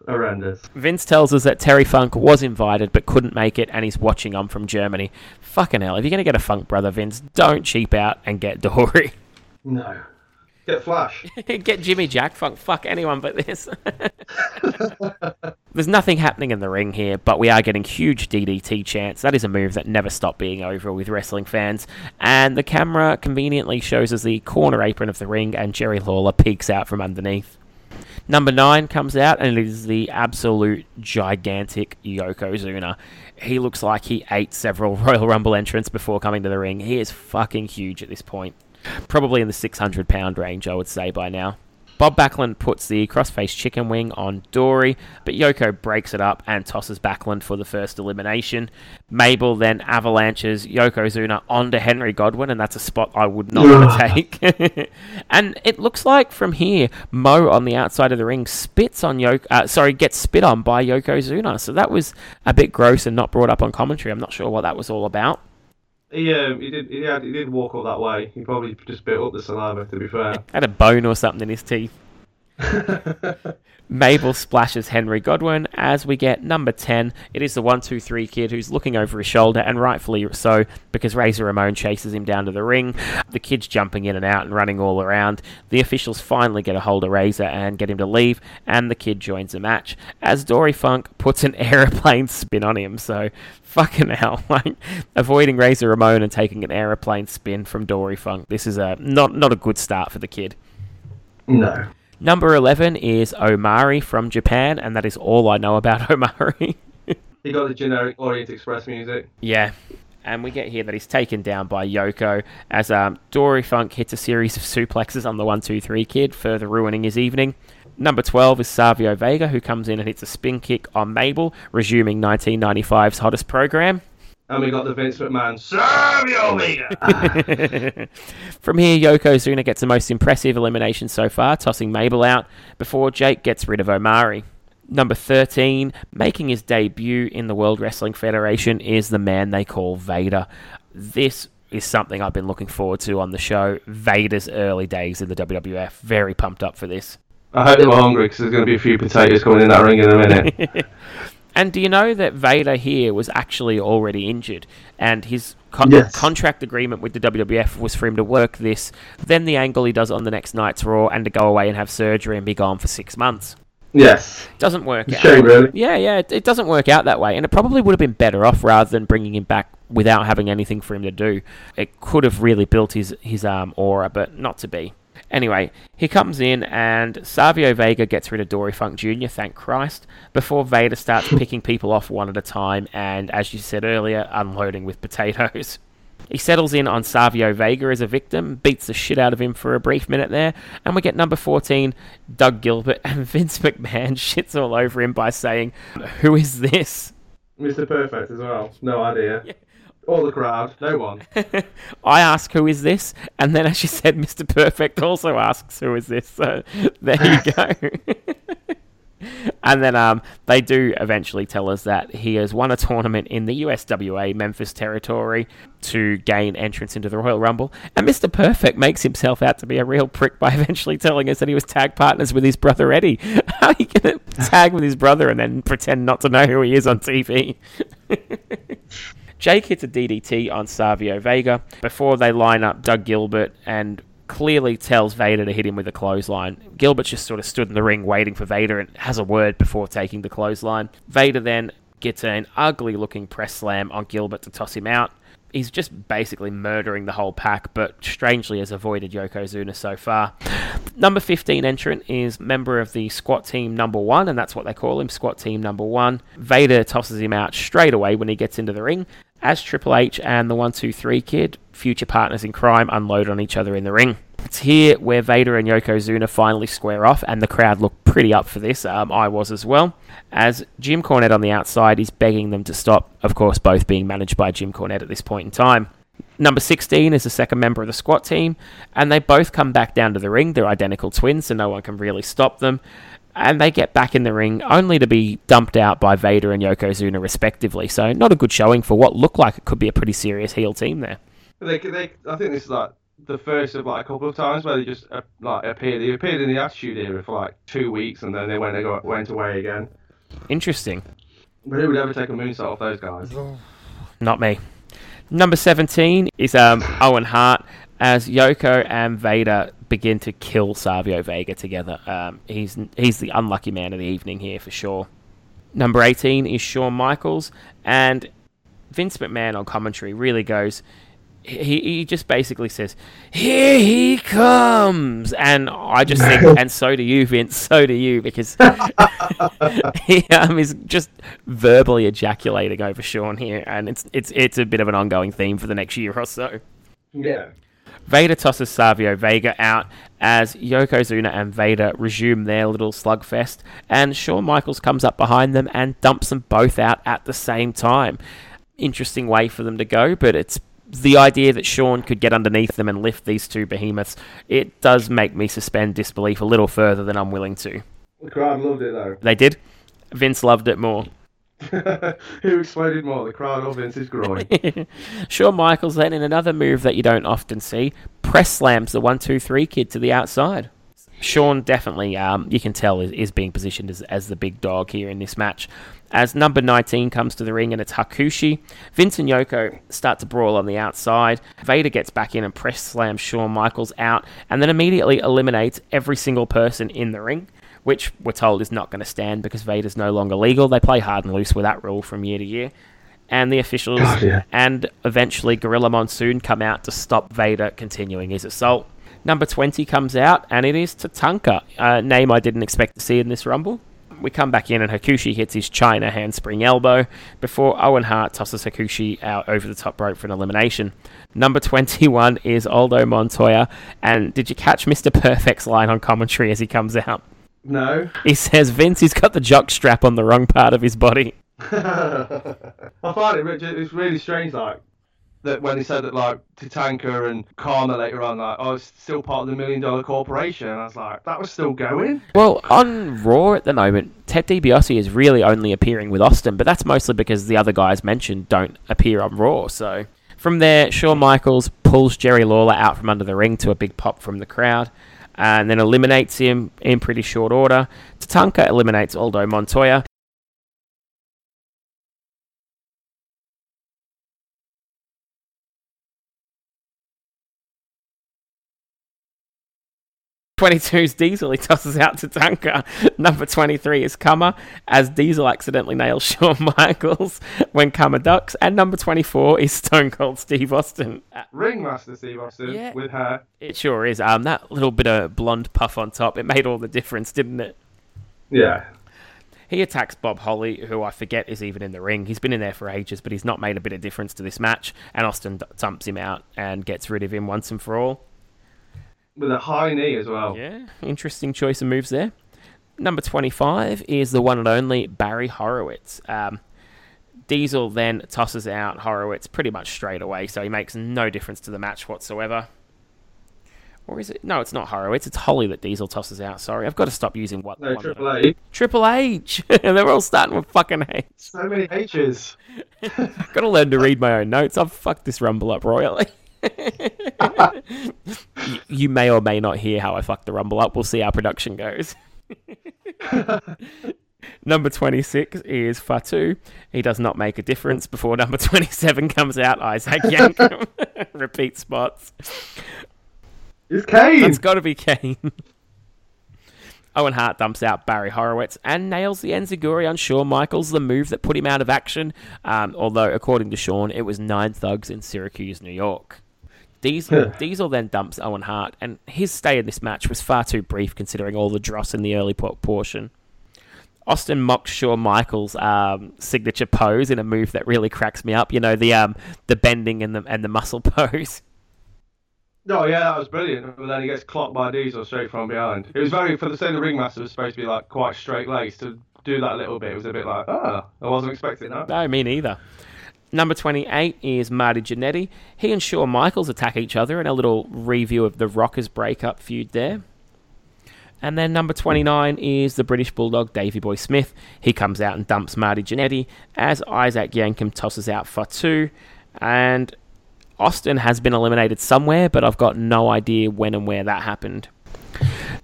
Horrendous. Vince tells us that Terry Funk was invited but couldn't make it, and he's watching on from Germany. Fucking hell, if you're going to get a Funk brother, Vince, don't cheap out and get Dory. No. Get Flash. Get Jimmy Jack Funk. Fuck anyone but this. There's nothing happening in the ring here, but we are getting huge DDT chants. That is a move that never stopped being over with wrestling fans. And the camera conveniently shows us the corner apron of the ring, and Jerry Lawler peeks out from underneath. Number 9 comes out, and it is the absolute gigantic Yokozuna. He looks like he ate several Royal Rumble entrants before coming to the ring. He is fucking huge at this point. Probably in the 600-pound range, I would say, by now. Bob Backlund puts the crossface chicken wing on Dory, but Yoko breaks it up and tosses Backlund for the first elimination. Mabel then avalanches Yokozuna onto Henry Godwin, and that's a spot I would not want to take. And it looks like from here, Mo on the outside of the ring gets spit on by Yokozuna. So that was a bit gross and not brought up on commentary. I'm not sure what that was all about. He did walk all that way. He probably just bit up the saliva, to be fair. Had a bone or something in his teeth. Mabel splashes Henry Godwin as we get number 10. It is the 1-2-3 kid who's looking over his shoulder, and rightfully so, because Razor Ramon chases him down to the ring. The kid's jumping in and out and running all around. The officials finally get a hold of Razor and get him to leave, and the kid joins the match as Dory Funk puts an aeroplane spin on him. So fucking hell, like, avoiding Razor Ramon and taking an aeroplane spin from Dory Funk. This is a not a good start for the kid. No. Number 11 is Omari from Japan, and that is all I know about Omari. He got the generic Orient Express music. Yeah, and we get here that he's taken down by Yoko as Dory Funk hits a series of suplexes on the 1-2-3 kid, further ruining his evening. Number 12 is Savio Vega, who comes in and hits a spin kick on Mabel, resuming 1995's hottest program. And we got the Vince McMahon, Savio Vega! From here, Yokozuna gets the most impressive elimination so far, tossing Mabel out before Jake gets rid of Omari. Number 13, making his debut in the World Wrestling Federation, is the man they call Vader. This is something I've been looking forward to on the show. Vader's early days in the WWF. Very pumped up for this. I hope they were hungry, because there's going to be a few potatoes coming in that ring in a minute. And do you know that Vader here was actually already injured, and his contract agreement with the WWF was for him to work this, then the angle he does on the next night's Raw, and to go away and have surgery and be gone for 6 months? Yes. Doesn't work out. Shame, really. Yeah, it doesn't work out that way, and it probably would have been better off rather than bringing him back without having anything for him to do. It could have really built his aura, but not to be. Anyway, he comes in and Savio Vega gets rid of Dory Funk Jr., thank Christ, before Vader starts picking people off one at a time and, as you said earlier, unloading with potatoes. He settles in on Savio Vega as a victim, beats the shit out of him for a brief minute there, and we get number 14, Doug Gilbert, and Vince McMahon shits all over him by saying, "Who is this?" Mr. Perfect as well. No idea. Yeah. All the crowd, no one. I ask, "Who is this?" And then, as you said, Mr. Perfect also asks, "Who is this?" So there you go. And then they do eventually tell us that he has won a tournament in the USWA Memphis territory to gain entrance into the Royal Rumble. And Mr. Perfect makes himself out to be a real prick by eventually telling us that he was tag partners with his brother Eddie. How are you going to tag with his brother and then pretend not to know who he is on TV? Jake hits a DDT on Savio Vega before they line up Doug Gilbert and clearly tells Vader to hit him with a clothesline. Gilbert just sort of stood in the ring waiting for Vader and has a word before taking the clothesline. Vader then gets an ugly-looking press slam on Gilbert to toss him out. he's just basically murdering the whole pack, but strangely has avoided Yokozuna so far. Number 15 entrant is member of the Squat Team Number 1, and that's what they call him, Squat Team Number 1. Vader tosses him out straight away when he gets into the ring, as Triple H and the 1-2-3 Kid, future partners in crime, unload on each other in the ring. It's here where Vader and Yokozuna finally square off, and the crowd look pretty up for this. I was as well. As Jim Cornette on the outside is begging them to stop, of course, both being managed by Jim Cornette at this point in time. Number 16 is the second member of the Squat Team, and they both come back down to the ring. They're identical twins, so no one can really stop them. And they get back in the ring, only to be dumped out by Vader and Yokozuna respectively. So not a good showing for what looked like it could be a pretty serious heel team there. I think this is like the first of like a couple of times where they just like appeared. They appeared in the Attitude Era for like 2 weeks, and then they went away again. Interesting. But who would ever take a moonsault off those guys? Not me. Number 17 is Owen Hart, as Yoko and Vader begin to kill Savio Vega together. He's the unlucky man of the evening here for sure. Number 18 is Shawn Michaels, and Vince McMahon on commentary really goes... He just basically says, "Here he comes," and I just think, and so do you, Vince, so do you, because he is just verbally ejaculating over Sean here, and it's a bit of an ongoing theme for the next year or so. Yeah. Vader tosses Savio Vega out as Yokozuna and Vader resume their little slugfest, and Shawn Michaels comes up behind them and dumps them both out at the same time. Interesting way for them to go, but it's the idea that Sean could get underneath them and lift these two behemoths, it does make me suspend disbelief a little further than I'm willing to. The crowd loved it, though. They did? Vince loved it more. Who exploded more, the crowd or Vince's groin? Shawn Michaels, then, in another move that you don't often see, press slams the 1-2-3 Kid to the outside. Sean definitely, you can tell, is being positioned as the big dog here in this match. As number 19 comes to the ring, and it's Hakushi. Vince and Yoko start to brawl on the outside. Vader gets back in and press slams Shawn Michaels out, and then immediately eliminates every single person in the ring, which we're told is not going to stand because Vader's no longer legal. They play hard and loose with that rule from year to year. And the officials and eventually Gorilla Monsoon come out to stop Vader continuing his assault. Number 20 comes out, and it is Tatanka, a name I didn't expect to see in this Rumble. We come back in, and Hakushi hits his China handspring elbow before Owen Hart tosses Hakushi out over the top rope for an elimination. Number 21 is Aldo Montoya, and did you catch Mr. Perfect's line on commentary as he comes out? No. He says, "Vince, he's got the jock strap on the wrong part of his body." I find it's really strange, like, that when he said that, like, Tatanka and Karma later on, like, oh, it's still part of the $1 Million Corporation. And I was like, that was still going? Well, on Raw at the moment, Ted DiBiase is really only appearing with Austin, but that's mostly because the other guys mentioned don't appear on Raw. So from there, Shawn Michaels pulls Jerry Lawler out from under the ring to a big pop from the crowd, and then eliminates him in pretty short order. Tatanka eliminates Aldo Montoya. Number 22's Diesel, he tosses out Tatanka. Number 23 is Kummer, as Diesel accidentally nails Shawn Michaels when Kummer ducks. And number 24 is Stone Cold Steve Austin. Ringmaster Steve Austin, yeah, with her. It sure is. That little bit of blonde puff on top, it made all the difference, didn't it? Yeah. He attacks Bob Holly, who I forget is even in the ring. He's been in there for ages, but he's not made a bit of difference to this match. And Austin dumps him out and gets rid of him once and for all. With a high knee as well. Yeah, interesting choice of moves there. Number 25 is the one and only Barry Horowitz. Diesel then tosses out Horowitz pretty much straight away, so he makes no difference to the match whatsoever. Or is it? No, it's not Horowitz. It's Holly that Diesel tosses out. Sorry, I've got to stop using what. No, Triple H. Triple H. They're all starting with fucking H. So many H's. Got to learn to read my own notes. I've fucked this Rumble up royally. You may or may not hear how I fucked the Rumble up. We'll see how production goes. Number 26 is Fatu. He does not make a difference before number 27 comes out. Isaac Yankem. Repeat spots. It's Kane. That's got to be Kane. Owen Hart dumps out Barry Horowitz and nails the Enziguri on Shawn Michaels, the move that put him out of action, although, according to Shawn, it was 9 thugs in Syracuse, New York. Diesel then dumps Owen Hart, and his stay in this match was far too brief considering all the dross in the early portion. Austin mocks Shawn Michaels' signature pose in a move that really cracks me up. You know, the bending and the muscle pose. Oh, yeah, that was brilliant. But then he gets clocked by Diesel straight from behind. It was very, for the sake of the ringmaster, was supposed to be like quite straight-laced. To do that little bit, it was a bit like, I wasn't expecting that. No, me neither. Number 28 is Marty Jannetty. He and Shawn Michaels attack each other in a little review of the Rockers' breakup feud there. And then number 29 is the British Bulldog, Davey Boy Smith. He comes out and dumps Marty Jannetty as Isaac Yankem tosses out Fatu. And Austin has been eliminated somewhere, but I've got no idea when and where that happened.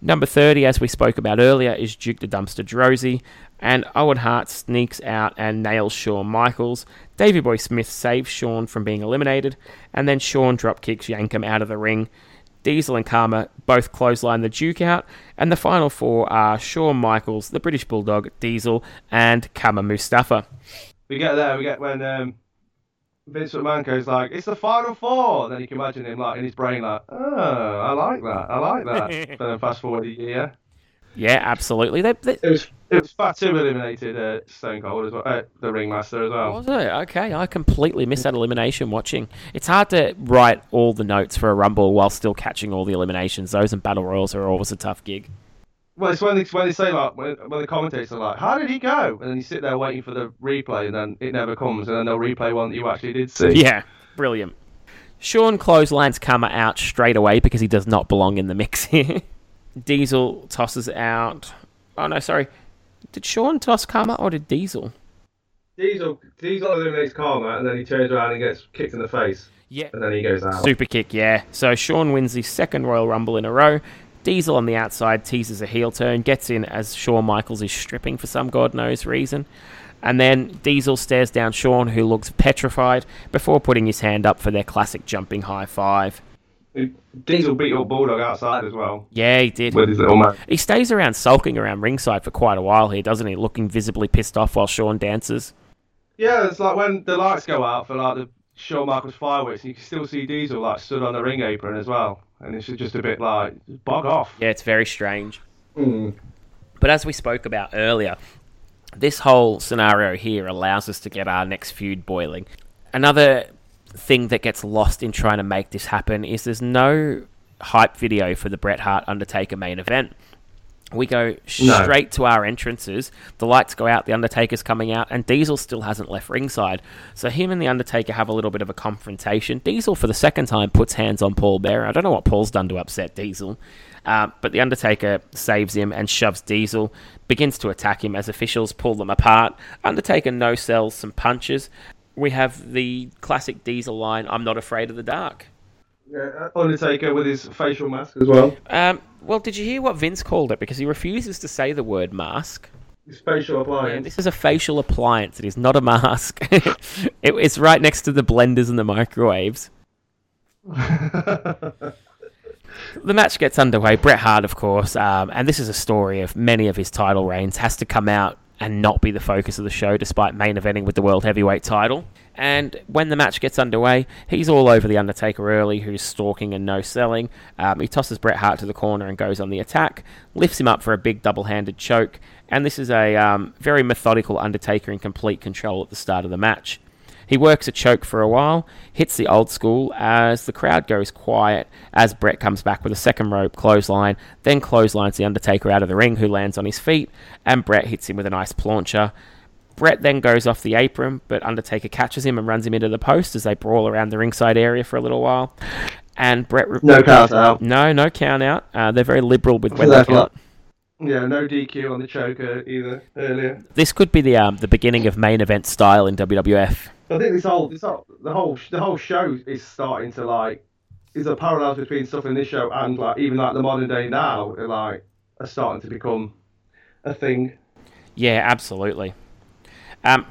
Number 30, as we spoke about earlier, is Duke the Dumpster Drosy. And Owen Hart sneaks out and nails Shawn Michaels. Davey Boy Smith saves Shawn from being eliminated. And then Shawn dropkicks Yankem out of the ring. Diesel and Karma both clothesline the Duke out, and the final four are Shawn Michaels, the British Bulldog, Diesel, and Kama Mustafa. We get when Vince McMahon goes like, it's the final four, and then you can imagine him like in his brain like, I like that. And then fast forward a year. Yeah, absolutely. It was Fatu eliminated Stone Cold as well, the Ringmaster as well. Was it? Okay, I completely missed that elimination watching. It's hard to write all the notes for a Rumble while still catching all the eliminations. Those and Battle Royals are always a tough gig. Well, it's when they say like, when the commentators are like, how did he go? And then you sit there waiting for the replay, and then it never comes, and then they'll replay one that you actually did see. Yeah, brilliant. Shawn clotheslines Kama out straight away because he does not belong in the mix here. Diesel tosses out... Oh, no, sorry. Did Shawn toss Karma or did Diesel? Diesel eliminates Karma and then he turns around and gets kicked in the face. Yeah. And then he goes out. Super kick, yeah. So Shawn wins his second Royal Rumble in a row. Diesel on the outside teases a heel turn, gets in as Shawn Michaels is stripping for some God knows reason. And then Diesel stares down Shawn, who looks petrified, before putting his hand up for their classic jumping high five. Diesel beat your Bulldog outside as well. Yeah, he did. With his little man. He stays around sulking around ringside for quite a while here, doesn't he? Looking visibly pissed off while Shawn dances. Yeah, it's like when the lights go out for like the Shawn Michaels fireworks, and you can still see Diesel like stood on the ring apron as well. And it's just a bit like, bog off. Yeah, it's very strange. Mm. But as we spoke about earlier, this whole scenario here allows us to get our next feud boiling. Another thing that gets lost in trying to make this happen is there's no hype video for the Bret Hart Undertaker main event. We go straight to our entrances. The lights go out, the Undertaker's coming out, and Diesel still hasn't left ringside. So him and the Undertaker have a little bit of a confrontation. Diesel, for the second time, puts hands on Paul Bearer. I don't know what Paul's done to upset Diesel. But the Undertaker saves him and shoves Diesel, begins to attack him as officials pull them apart. Undertaker no-sells some punches. We have the classic Diesel line, I'm not afraid of the dark. Yeah, Undertaker with his facial mask as well. Well, did you hear what Vince called it? Because he refuses to say the word mask. It's facial appliance. Yeah, this is a facial appliance. It is not a mask. It's right next to the blenders and the microwaves. The match gets underway. Bret Hart, of course, and this is a story of many of his title reigns, has to come out and not be the focus of the show despite main eventing with the World Heavyweight title. And when the match gets underway, he's all over the Undertaker early, who's stalking and no-selling. He tosses Bret Hart to the corner and goes on the attack, lifts him up for a big double-handed choke, and this is a very methodical Undertaker in complete control at the start of the match. He works a choke for a while, hits the old school as the crowd goes quiet as Bret comes back with a second rope clothesline, then clotheslines the Undertaker out of the ring, who lands on his feet, and Bret hits him with a nice plancha. Bret then goes off the apron, but Undertaker catches him and runs him into the post as they brawl around the ringside area for a little while. And Bret... No count out. No count out. They're very liberal with when they count. Yeah, no DQ on the choker either earlier. This could be the beginning of main event style in WWF. I think the whole show is starting to like. Is a parallel between stuff in this show and like even like the modern day now, like are starting to become a thing. Yeah, absolutely.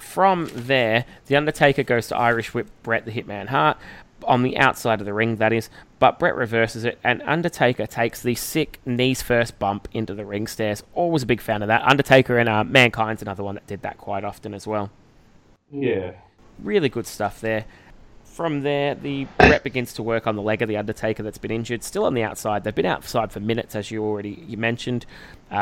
From there, the Undertaker goes to Irish whip Bret the Hitman Hart. on the outside of the ring, that is, but Bret reverses it, and Undertaker takes the sick knees-first bump into the ring stairs. Always a big fan of that. Undertaker and Mankind's another one that did that quite often as well. Yeah. Really good stuff there. From there, the Bret begins to work on the leg of the Undertaker that's been injured, still on the outside. They've been outside for minutes, as you mentioned.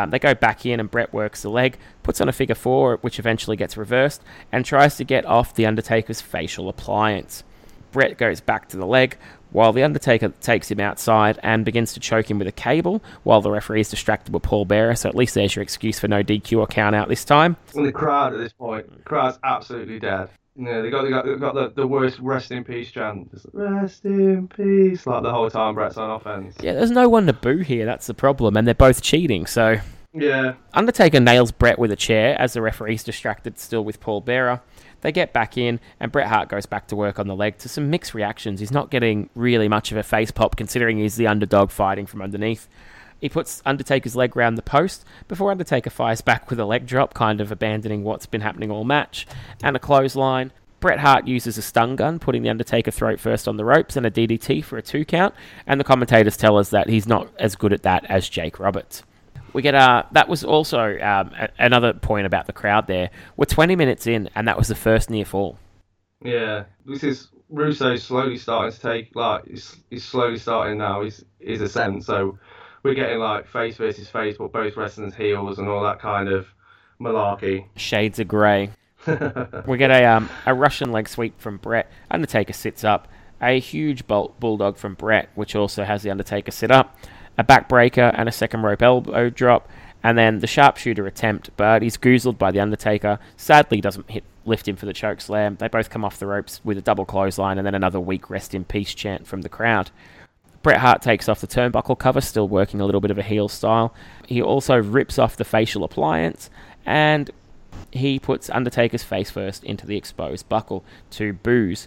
They go back in, and Bret works the leg, puts on a figure four, which eventually gets reversed, and tries to get off the Undertaker's facial appliance. Bret goes back to the leg, while the Undertaker takes him outside and begins to choke him with a cable, while the referee is distracted with pallbearer, so at least there's your excuse for no DQ or count out this time. And the crowd at this point, the crowd's absolutely dead. You know, they got the worst rest in peace chant. Just like, rest in peace, like the whole time Bret's on offense. Yeah, there's no one to boo here, that's the problem, and they're both cheating, so... Yeah. Undertaker nails Bret with a chair as the referee's distracted still with pallbearer. They get back in, and Bret Hart goes back to work on the leg to some mixed reactions. He's not getting really much of a face pop, considering he's the underdog fighting from underneath. He puts Undertaker's leg round the post before Undertaker fires back with a leg drop, kind of abandoning what's been happening all match, and a clothesline. Bret Hart uses a stun gun, putting the Undertaker throat first on the ropes, and a DDT for a 2 count, and the commentators tell us that he's not as good at that as Jake Roberts. We get that was also another point about the crowd there. We're 20 minutes in, and that was the first near fall. Yeah, this is Russo slowly starting to take, like, he's slowly starting now, his ascent, so... We're getting, like, face versus face, but both wrestlers' heels and all that kind of malarkey. Shades of grey. We get a Russian leg sweep from Bret. Undertaker sits up. A huge bulldog from Bret, which also has the Undertaker sit up. A backbreaker and a second rope elbow drop. And then the sharpshooter attempt, but he's goozled by the Undertaker. Sadly, doesn't lift him for the choke slam. They both come off the ropes with a double clothesline and then another weak rest in peace chant from the crowd. Bret Hart takes off the turnbuckle cover, still working a little bit of a heel style. He also rips off the facial appliance, and he puts Undertaker's face first into the exposed buckle to boos.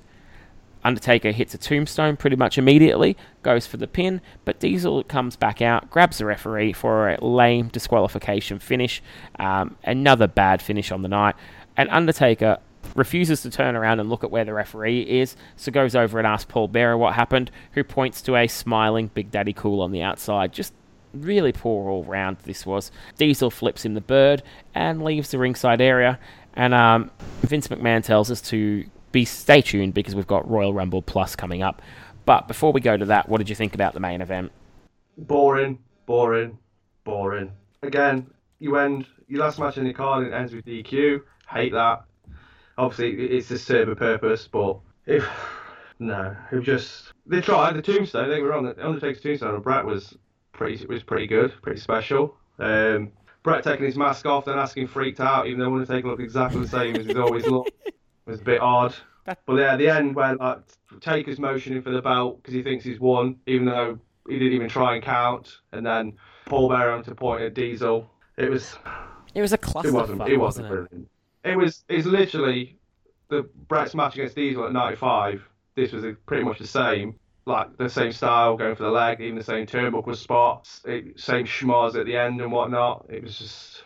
Undertaker hits a tombstone pretty much immediately, goes for the pin, but Diesel comes back out, grabs the referee for a lame disqualification finish, another bad finish on the night, and Undertaker refuses to turn around and look at where the referee is, so goes over and asks pallbearer what happened, who points to a smiling Big Daddy Cool on the outside. Just really poor all round this was. Diesel flips him the bird and leaves the ringside area, and Vince McMahon tells us to stay tuned because we've got Royal Rumble Plus coming up. But before we go to that, what did you think about the main event? Boring. Again, you end your last match in the card and it ends with DQ. Hate that. Obviously, it's to serve a purpose, but they tried the tombstone. They were on the Undertaker's tombstone, and Bret was pretty good, pretty special. Bret taking his mask off, then asking freaked out, even though Undertaker looked exactly the same as he's always looked, was a bit odd. But yeah, the end where like Taker's motioning for the belt because he thinks he's won, even though he didn't even try and count, and then pallbearer on to point at Diesel. It was a clusterfuck. It wasn't brilliant. It's literally the Bret's match against Diesel at 95. This was pretty much the same, like the same style, going for the leg, even the same turnbuckle spots, same schmoz at the end and whatnot. It was just,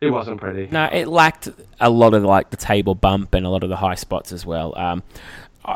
it wasn't pretty. No, it lacked a lot of like the table bump and a lot of the high spots as well.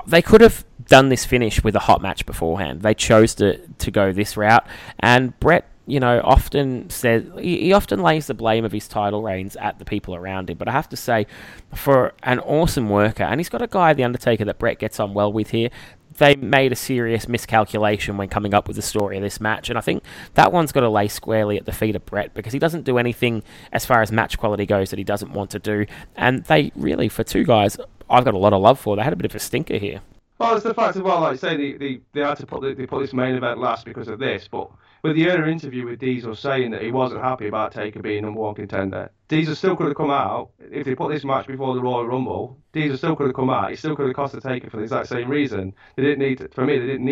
They could have done this finish with a hot match beforehand. They chose to go this route, and Bret, you know, often says he often lays the blame of his title reigns at the people around him. But I have to say, for an awesome worker, and he's got a guy, the Undertaker, that Bret gets on well with here. They made a serious miscalculation when coming up with the story of this match, and I think that one's got to lay squarely at the feet of Bret, because he doesn't do anything as far as match quality goes that he doesn't want to do. And they really, for two guys I've got a lot of love for, they had a bit of a stinker here. Well, it's the fact as well, like I say, they had to put this main event last because of this, but with the earlier interview with Diesel saying that he wasn't happy about Taker being number one contender, Diesel still could have come out, if they put this match before the Royal Rumble, Diesel still could have come out, he still could have cost the Taker for the exact same reason. They didn't need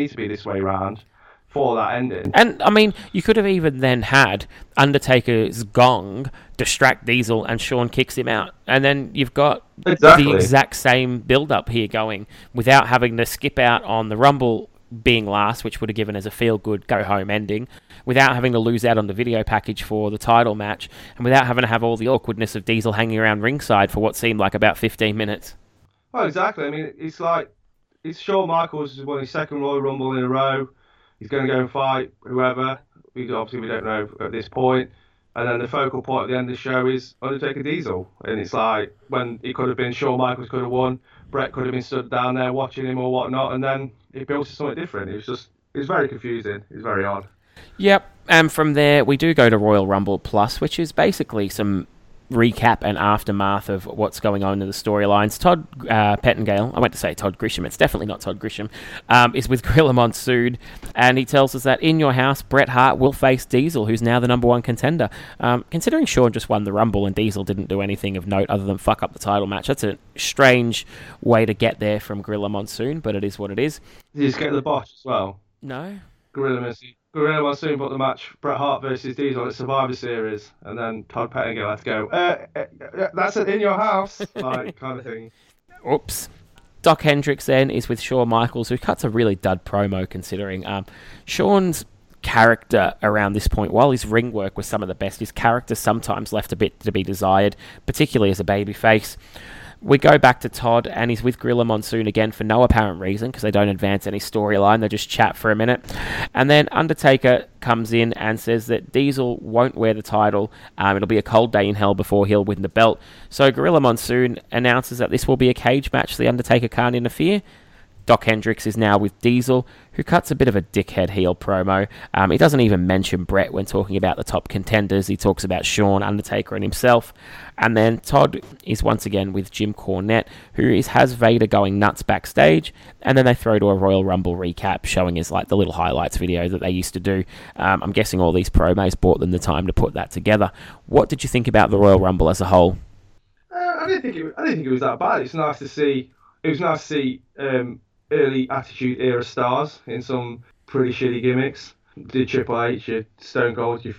to be this way round for that ending. And, I mean, you could have even then had Undertaker's gong distract Diesel and Sean kicks him out. And then you've got the exact same build-up here going without having to skip out on the Rumble being last, which would have given us a feel-good go-home ending, without having to lose out on the video package for the title match, and without having to have all the awkwardness of Diesel hanging around ringside for what seemed like about 15 minutes. Well, exactly. I mean, it's like it's Shawn Michaels has won his second Royal Rumble in a row. He's going to go and fight whoever. We don't know at this point. And then the focal point at the end of the show is Undertaker Diesel. And it's like, when it could have been Shawn Michaels could have won, Bret could have been stood down there watching him or whatnot, and then it built to something different. It was just, it was very confusing. It was very odd. Yep, and from there we do go to Royal Rumble Plus, which is basically some recap and aftermath of what's going on in the storylines. Todd Pettingale, I went to say Todd Grisham, it's definitely not Todd Grisham, is with Gorilla Monsoon, and he tells us that in your house, Bret Hart will face Diesel, who's now the number one contender. Considering Shawn just won the Rumble and Diesel didn't do anything of note other than fuck up the title match, that's a strange way to get there from Gorilla Monsoon, but it is what it is. Did you just get the botch as well? No. Gorilla Monsoon put the match Bret Hart versus Diesel at Survivor Series, and then Todd Pettingale had to go, that's an in your house, like, kind of thing. Oops. Doc Hendricks then is with Shawn Michaels, who cuts a really dud promo considering Shawn's character around this point, while his ring work was some of the best, his character sometimes left a bit to be desired, particularly as a babyface. We go back to Todd, and he's with Gorilla Monsoon again for no apparent reason, because they don't advance any storyline. They just chat for a minute. And then Undertaker comes in and says that Diesel won't wear the title. It'll be a cold day in hell before he'll win the belt. So Gorilla Monsoon announces that this will be a cage match. The Undertaker can't interfere. Doc Hendricks is now with Diesel, who cuts a bit of a dickhead heel promo. He doesn't even mention Bret when talking about the top contenders. He talks about Shawn, Undertaker, and himself. And then Todd is once again with Jim Cornette, who has Vader going nuts backstage. And then they throw to a Royal Rumble recap, showing us like the little highlights video that they used to do. I'm guessing all these promos bought them the time to put that together. What did you think about the Royal Rumble as a whole? I didn't think it was that bad. It was nice to see. Early Attitude Era stars in some pretty shitty gimmicks. The Triple H, your Stone Cold, your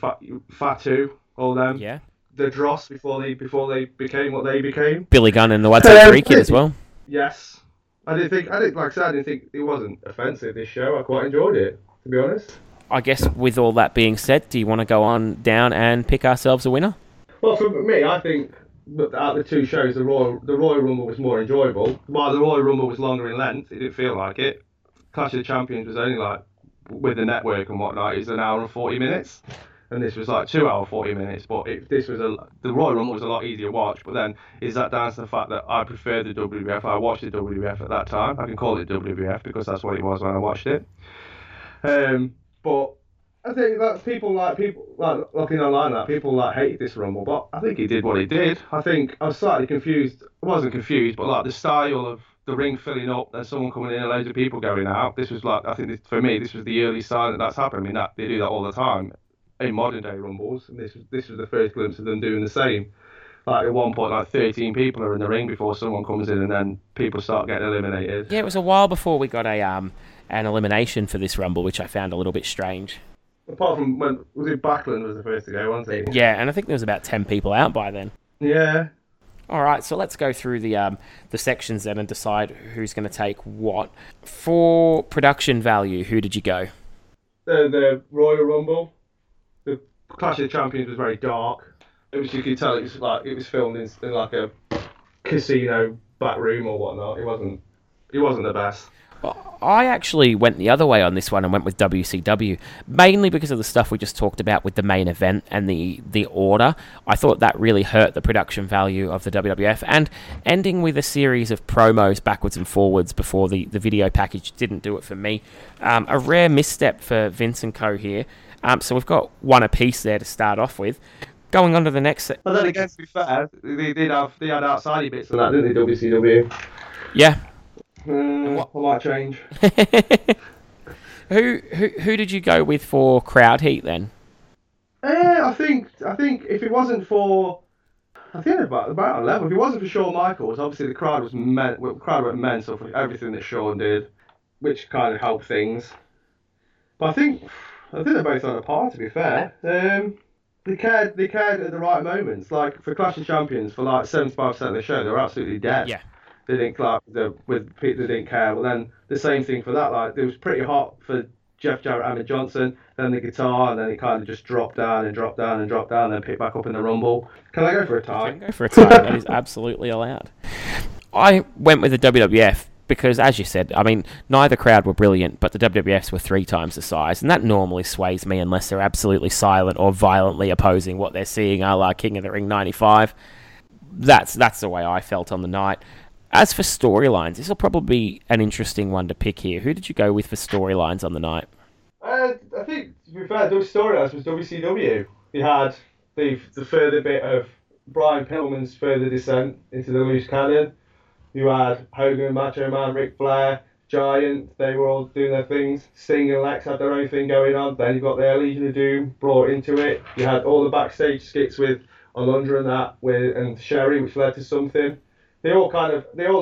Fatu, all them. Yeah. The Dross before they became what they became. Billy Gunn and the White Tiger Kid as well. Yes, I didn't think it wasn't offensive. This show, I quite enjoyed it, to be honest. I guess with all that being said, do you want to go on down and pick ourselves a winner? Well, for me, I think out of the two shows, the Royal Rumble was more enjoyable. While the Royal Rumble was longer in length, it didn't feel like it. Clash of the Champions was only like, with the network and whatnot, it was an hour and 40 minutes. And this was like 2 hour 40 minutes. But the Royal Rumble was a lot easier to watch. But then, is that down to the fact that I prefer the WWF? I watched the WWF at that time. I can call it WWF because that's what it was when I watched it. But I think that people looking online that people hate this Rumble, but I think he did what he did. I think I was slightly confused. I wasn't confused, but the style of the ring filling up and someone coming in and loads of people going out. This was for me this was the early sign that's happened. I mean, they do that all the time in modern day Rumbles, and this was the first glimpse of them doing the same. At one point, 13 people are in the ring before someone comes in, and then people start getting eliminated. Yeah, it was a while before we got a an elimination for this Rumble, which I found a little bit strange. Apart from Backlund was the first to go, wasn't he? Yeah, and I think there was about 10 people out by then. Yeah. All right, so let's go through the sections then and decide who's going to take what. For production value, who did you go? The Royal Rumble. The Clash of the Champions was very dark. You could tell it was filmed in a casino back room or whatnot. It wasn't the best. I actually went the other way on this one and went with WCW, mainly because of the stuff we just talked about with the main event and the order. I thought that really hurt the production value of the WWF, and ending with a series of promos backwards and forwards before the video package didn't do it for me. A rare misstep for Vince and co here. So we've got one apiece there to start off with. Going on to the next... But then again, to be fair, they had outside bits and that, didn't they, WCW? Yeah. What will I change? Who did you go with for crowd heat then? I think if it wasn't for, I think about 11. If it wasn't for Shawn Michaels, obviously the crowd was went mental for everything that Shawn did, which kind of helped things. But I think they're both on a par, to be fair. They cared at the right moments. Like for Clash of Champions, for 75% of the show, they were absolutely dead. Yeah. They didn't they didn't care. Well, then the same thing for that. It was pretty hot for Jeff Jarrett, Ahmed Johnson. Then the guitar, and then it kind of just dropped down, and then picked back up in the Rumble. Can I go for a tie? That is absolutely allowed. I went with the WWF because, as you said, I mean, neither crowd were brilliant, but the WWFs were 3 times the size, and that normally sways me unless they're absolutely silent or violently opposing what they're seeing, a la King of the Ring 95. That's the way I felt on the night. As for storylines, this will probably be an interesting one to pick here. Who did you go with for storylines on the night? I think, to be fair, those storylines was WCW. They had the further bit of Brian Pillman's further descent into the loose cannon. You had Hogan, Macho Man, Ric Flair, Giant. They were all doing their things. Sting and Lex had their own thing going on. Then you got their Legion of Doom brought into it. You had all the backstage skits with Alundra and that, and Sherri, which led to something. They all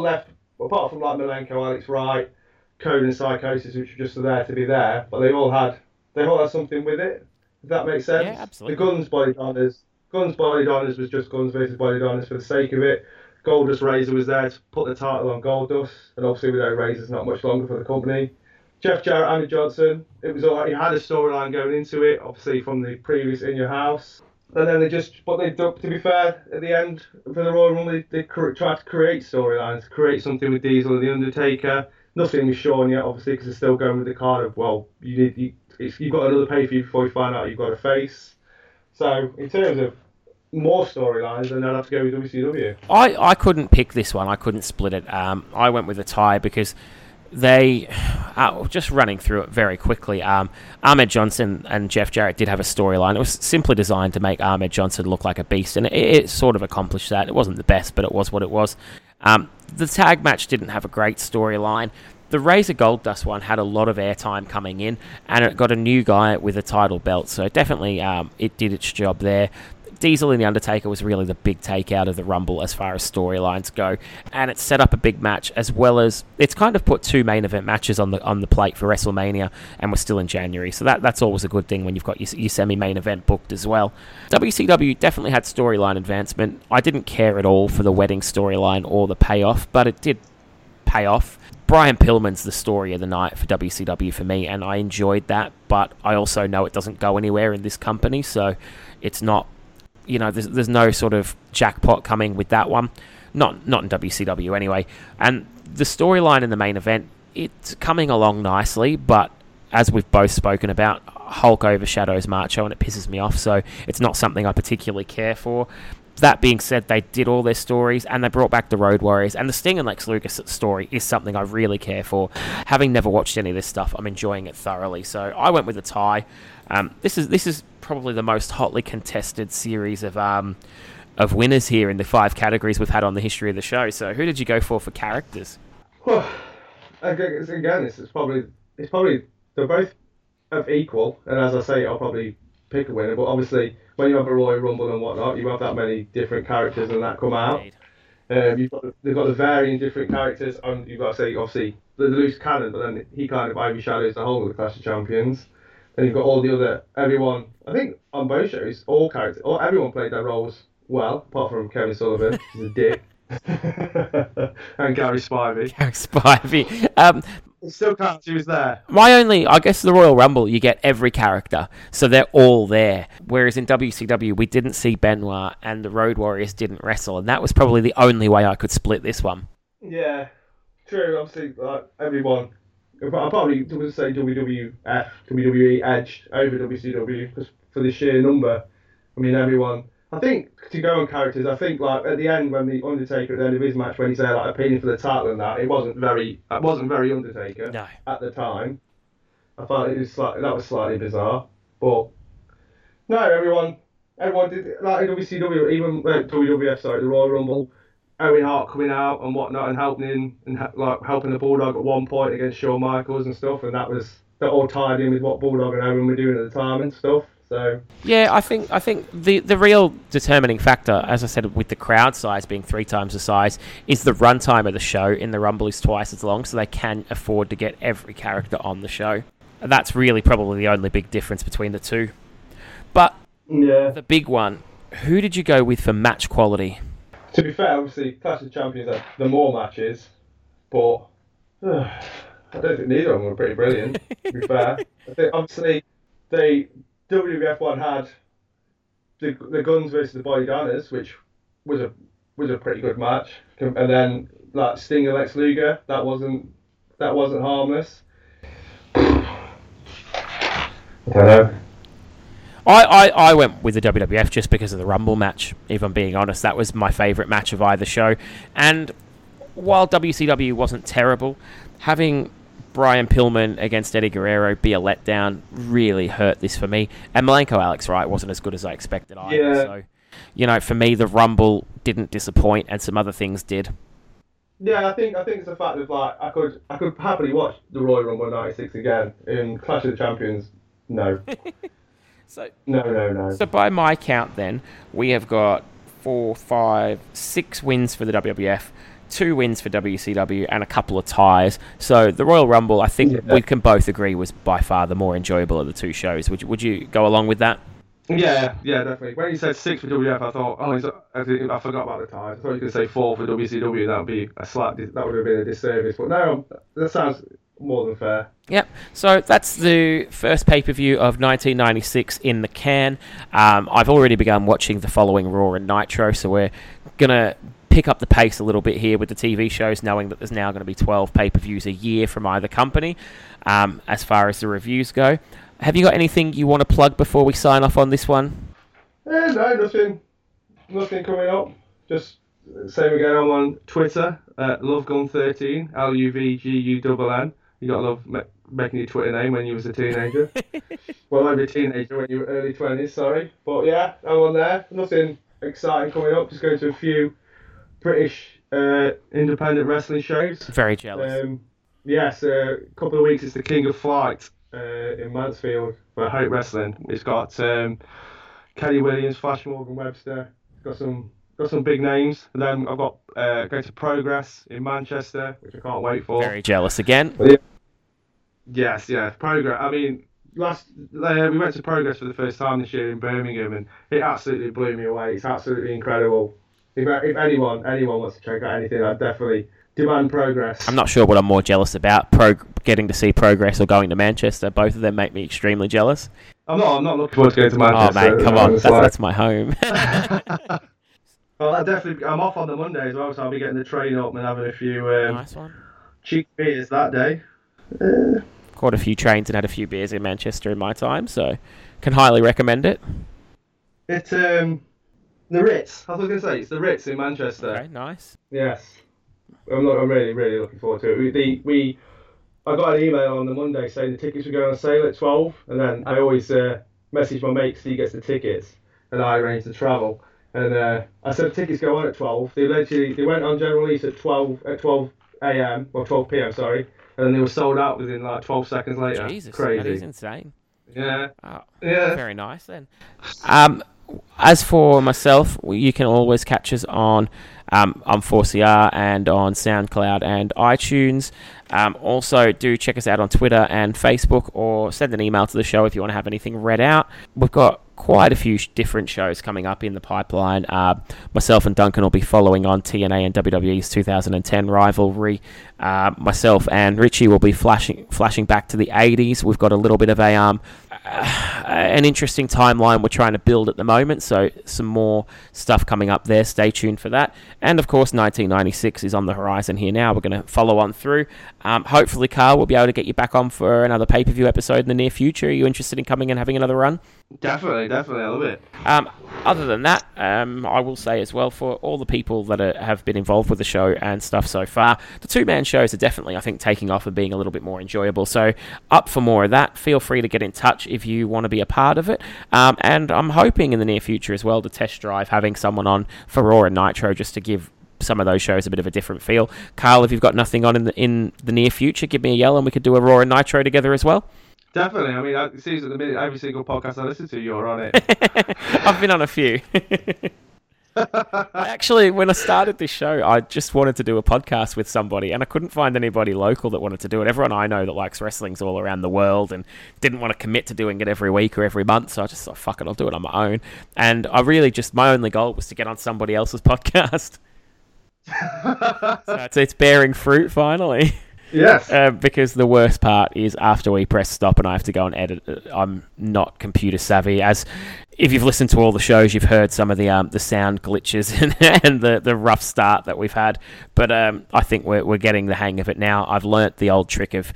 left, apart from like Malenko, Alex Wright, Konnan, Psicosis, which were just there to be there. But they all had something with it. If that makes sense. Yeah, absolutely. The Guns Body Donners was just Guns versus Body Donners for the sake of it. Goldust Razor was there to put the title on Goldust, and obviously without Razor's not much longer for the company. Jeff Jarrett, Andy Johnson, it was all right. He had a storyline going into it, obviously from the previous In Your House. And then to be fair, at the end for the Royal Rumble, they tried to create storylines, create something with Diesel and The Undertaker. Nothing with Shawn yet, obviously, because they're still going with the card of, well, you've got another pay-per-view before you find out you've got a face. So, in terms of more storylines, then I'd have to go with WCW. I couldn't pick this one. I couldn't split it. I went with a tie because they... just running through it very quickly, Ahmed Johnson and Jeff Jarrett did have a storyline. It was simply designed to make Ahmed Johnson look like a beast, and it sort of accomplished that. It wasn't the best, but it was what it was. The tag match didn't have a great storyline. The Razor Goldust one had a lot of airtime coming in, and it got a new guy with a title belt, so definitely it did its job there. Diesel and The Undertaker was really the big takeout of the Rumble as far as storylines go, and it set up a big match, as well as it's kind of put 2 main event matches on the plate for WrestleMania, and we're still in January, so that's always a good thing when you've got your semi-main event booked as well. WCW definitely had storyline advancement. I didn't care at all for the wedding storyline or the payoff, but it did pay off. Brian Pillman's the story of the night for WCW for me, and I enjoyed that, but I also know it doesn't go anywhere in this company, so it's not... You know, there's no sort of jackpot coming with that one. Not in WCW anyway. And the storyline in the main event, it's coming along nicely, but as we've both spoken about, Hulk overshadows Macho, and it pisses me off, so it's not something I particularly care for. That being said, they did all their stories, and they brought back the Road Warriors, and the Sting and Lex Luger story is something I really care for. Having never watched any of this stuff, I'm enjoying it thoroughly, so I went with a tie. This is probably the most hotly contested series of winners here in the 5 categories we've had on the history of the show. So who did you go for characters? Well, again, it's probably they're both of equal, and as I say, I'll probably pick a winner. But obviously, when you have a Royal Rumble and whatnot, you have that many different characters and that come out. They've got the varying different characters, and you've got to say obviously the loose cannon, but then he kind of overshadows the whole of the Clash of Champions. Then you've got everyone. I think on both shows, all characters, or everyone played their roles well, apart from Kevin Sullivan, who's a dick, and Gary Spivey. Still can't choose there. I guess the Royal Rumble, you get every character, so they're all there. Whereas in WCW, we didn't see Benoit, and the Road Warriors didn't wrestle, and that was probably the only way I could split this one. Yeah, true. Obviously, like everyone. I probably would say WWF, WWE edged over WCW because for the sheer number. I mean, everyone. I think to go on characters, I think like at the end when the Undertaker at the end of his match when he said like appealing for the title and that, it wasn't very Undertaker at the time. I thought that was slightly bizarre, but no, everyone did like WCW even WWF the Royal Rumble. Owen Hart coming out and whatnot and helping the Bulldog at one point against Shawn Michaels and stuff, and that all tied in with what Bulldog and Owen were doing at the time and stuff. So yeah, I think the real determining factor, as I said, with the crowd size being 3 times the size, is the runtime of the show. In the Rumble is twice as long, so they can afford to get every character on the show. And that's really probably the only big difference between the two. But yeah, the big one, who did you go with for match quality? To be fair, obviously, Clash of Champions had the more matches, but I don't think neither of them were pretty brilliant, to be fair. I think, obviously, the WWF one had the Guns versus the Body Gunners, which was a was a pretty good match. And then like Sting and Lex Luger, that wasn't harmless. I don't know. I went with the WWF just because of the Rumble match, if I'm being honest. That was my favourite match of either show. And while WCW wasn't terrible, having Brian Pillman against Eddie Guerrero be a letdown really hurt this for me. And Malenko Alex Wright wasn't as good as I expected either. Yeah. So, you know, for me, the Rumble didn't disappoint and some other things did. Yeah, I think it's the fact that like I could happily watch the Royal Rumble 96 again. In Clash of the Champions, no. So no. So by my count then, we have got 4, 5, 6 wins for the WWF, 2 wins for WCW, and a couple of ties. So the Royal Rumble, I think we can both agree, was by far the more enjoyable of the two shows. Would you go along with that? Yeah, definitely. When you said 6 for WWF, I thought, I forgot about the ties. I thought you could say 4 for WCW. That would have been a disservice. But no, that sounds more than fair. Yep. So that's the first pay-per-view of 1996 in the can. I've already begun watching the following Raw and Nitro, so we're going to pick up the pace a little bit here with the TV shows, knowing that there's now going to be 12 pay-per-views a year from either company, as far as the reviews go. Have you got anything you want to plug before we sign off on this one? No, nothing coming up. Just same again, I'm on Twitter, LoveGun13, LUVGUNN. You got to love making your Twitter name when you was a teenager. Well, maybe a teenager when you were early 20s, sorry. But yeah, I'm on there. Nothing exciting coming up. Just going to a few British independent wrestling shows. Very jealous. Yes, a couple of weeks it's the King of Flight in Mansfield for Hope Wrestling. It's got Kelly Williams, Flash Morgan Webster. It's got some big names. And then I've got go to Progress in Manchester, which I can't wait for. Very jealous again. Yeah. Yes, Progress. I mean, we went to Progress for the first time this year in Birmingham, and it absolutely blew me away. It's absolutely incredible. If anyone wants to check out anything, I'd definitely demand Progress. I'm not sure what I'm more jealous about, getting to see Progress or going to Manchester. Both of them make me extremely jealous. I'm not looking forward to going to Manchester. Oh, mate, come on. That's my home. Well, I'm off on the Monday as well, so I'll be getting the train up and having a few nice one. Cheap beers that day. Caught a few trains and had a few beers in Manchester in my time, so can highly recommend it. It's the Ritz. I was going to say, it's the Ritz in Manchester. Okay, nice. Yes. I'm really, really looking forward to it. I got an email on the Monday saying the tickets were going on sale at 12, and then I always message my mate so he gets the tickets, and I arrange the travel. And I said tickets go on at 12. They went on general release at 12 a.m. or 12 p.m. Sorry, and then they were sold out within like 12 seconds later. Jesus, crazy! That is insane. Yeah. Oh, yeah. Very nice then. As for myself, you can always catch us on 4CR and on SoundCloud and iTunes. Also, do check us out on Twitter and Facebook, or send an email to the show if you want to have anything read out. We've got quite a few different shows coming up in the pipeline. Myself and Duncan will be following on TNA and WWE's 2010 rivalry. Myself and Richie will be flashing back to the 80s. We've got a little bit of an interesting timeline we're trying to build at the moment, so some more stuff coming up there. Stay tuned for that. And of course, 1996 is on the horizon here now. We're going to follow on through. Hopefully, Carl, we'll be able to get you back on for another pay-per-view episode in the near future. Are you interested in coming and having another run? Definitely, I love it. Other than that, I will say as well, for all the people that have been involved with the show and stuff so far, the two-man shows are definitely, I think, taking off and being a little bit more enjoyable. So up for more of that. Feel free to get in touch if you want to be a part of it. And I'm hoping in the near future as well to test drive having someone on for Raw and Nitro, just to give some of those shows a bit of a different feel. Carl, if you've got nothing on in the near future, give me a yell and we could do a Raw and Nitro together as well. Definitely. I mean, it seems at the minute every single podcast I listen to, you're on it. I've been on a few. Actually, when I started this show, I just wanted to do a podcast with somebody, and I couldn't find anybody local that wanted to do it. Everyone I know that likes wrestling's all around the world and didn't want to commit to doing it every week or every month, so I just thought, fuck it, I'll do it on my own. And I really just, my only goal was to get on somebody else's podcast. So it's bearing fruit finally. Yes. Because the worst part is after we press stop and I have to go and edit, I'm not computer savvy. As if you've listened to all the shows, you've heard some of the sound glitches and the rough start that we've had. But I think we're getting the hang of it now. I've learnt the old trick of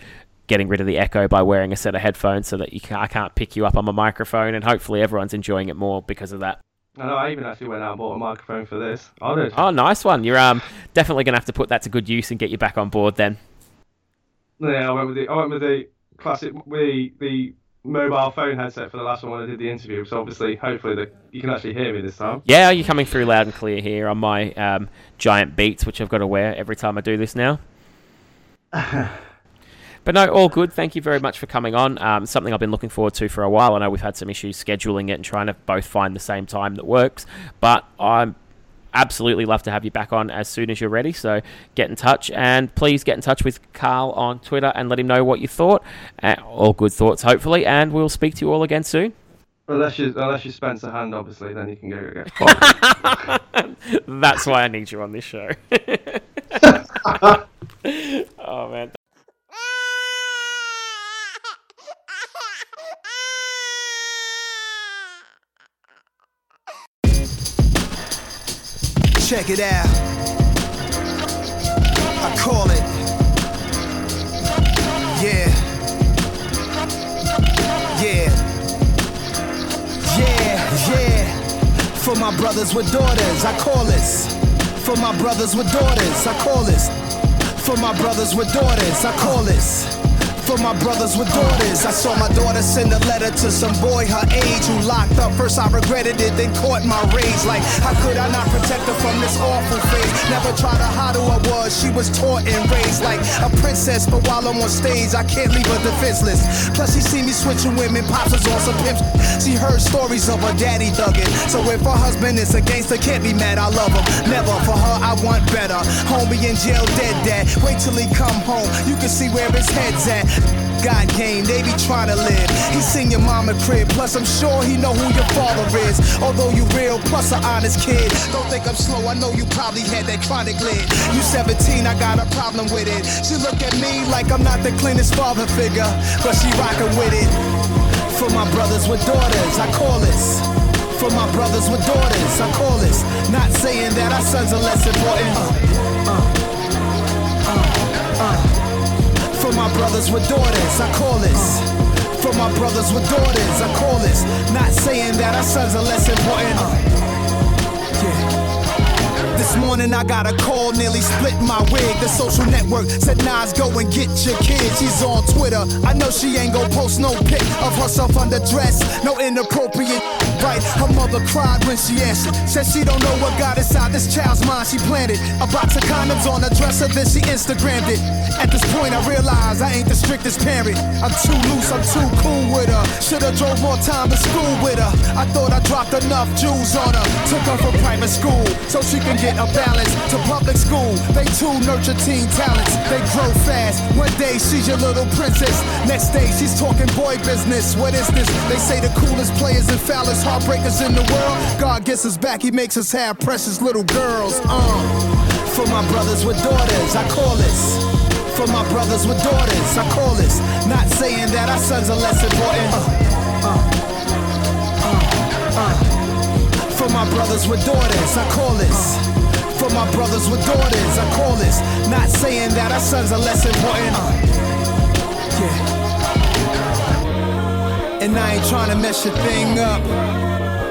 getting rid of the echo by wearing a set of headphones so that I can't pick you up on my microphone, and hopefully everyone's enjoying it more because of that. I know, I even actually went out and bought a microphone for this. Oh, nice one. You're definitely going to have to put that to good use and get you back on board then. Yeah, I went with the classic, the mobile phone headset for the last one when I did the interview, so obviously, hopefully, you can actually hear me this time. Yeah, you're coming through loud and clear here on my giant Beats, which I've got to wear every time I do this now. But no, all good. Thank you very much for coming on. Something I've been looking forward to for a while. I know we've had some issues scheduling it and trying to both find the same time that works, but I'm absolutely love to have you back on as soon as you're ready, so get in touch, and please get in touch with Carl on Twitter and let him know what you thought. All good thoughts, hopefully, and we'll speak to you all again soon. Unless you Spencer Hand, obviously, then you can go get fired. That's why I need you on this show. Oh man. Check it out. I call it. Yeah. Yeah. Yeah, yeah. For my brothers with daughters, I call this. For my brothers with daughters, I call this. For my brothers with daughters, I call this. For my brothers with daughters, I saw my daughter send a letter to some boy her age who locked up. First I regretted it, then caught my rage. Like, how could I not protect her from this awful phase? Never tried to hide who I was, she was taught and raised like a princess. But while I'm on stage, I can't leave her defenseless. Plus she seen me switching women, pops was on some pimps. She heard stories of her daddy thugging. So if her husband is a gangster, can't be mad, I love him. Never, for her I want better. Homie in jail, dead dad, wait till he come home. You can see where his head's at. God game, they be trying to live. He seen your mama crib, plus I'm sure he know who your father is. Although you real, plus an honest kid. Don't think I'm slow, I know you probably had that chronic lid. You 17, I got a problem with it. She look at me like I'm not the cleanest father figure, but she rockin' with it. For my brothers with daughters, I call this. For my brothers with daughters, I call this. Not saying that our sons are less important. For my brothers with daughters, I call this. For my brothers with daughters, I call this. Not saying that our sons are less important. Yeah. This morning I got a call, nearly split my wig. The social network said, Nas, go and get your kids. She's on Twitter. I know she ain't gon' post no pic of herself under dress. No inappropriate. Right, her mother cried when she answered. Said she don't know what got inside this child's mind. She planted a box of condoms on her dresser, then she Instagrammed it. At this point I realized I ain't the strictest parent. I'm too loose, I'm too cool with her. Should've drove more time to school with her. I thought I dropped enough jewels on her. Took her from private school so she can get a balance to public school. They too nurture teen talents. They grow fast. One day she's your little princess. Next day she's talking boy business. What is this? They say the coolest players and foulest heartbreakers in the world. God gets us back, he makes us have precious little girls. For my brothers with daughters, I call this. For my brothers with daughters, I call this. Not saying that our sons are less important. For my brothers with daughters, I call this. For my brothers with daughters, I call this. Not saying that our sons are less important. Yeah. And I ain't trying to mess your thing up,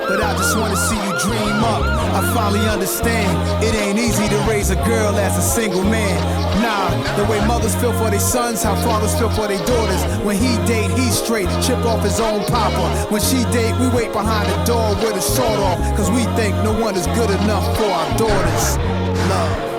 but I just want to see you dream up. I finally understand, it ain't easy to raise a girl as a single man. Nah, the way mothers feel for their sons, how fathers feel for their daughters. When he date, he's straight, chip off his own papa. When she date, we wait behind the door with a short off, cause we think no one is good enough for our daughters. Love.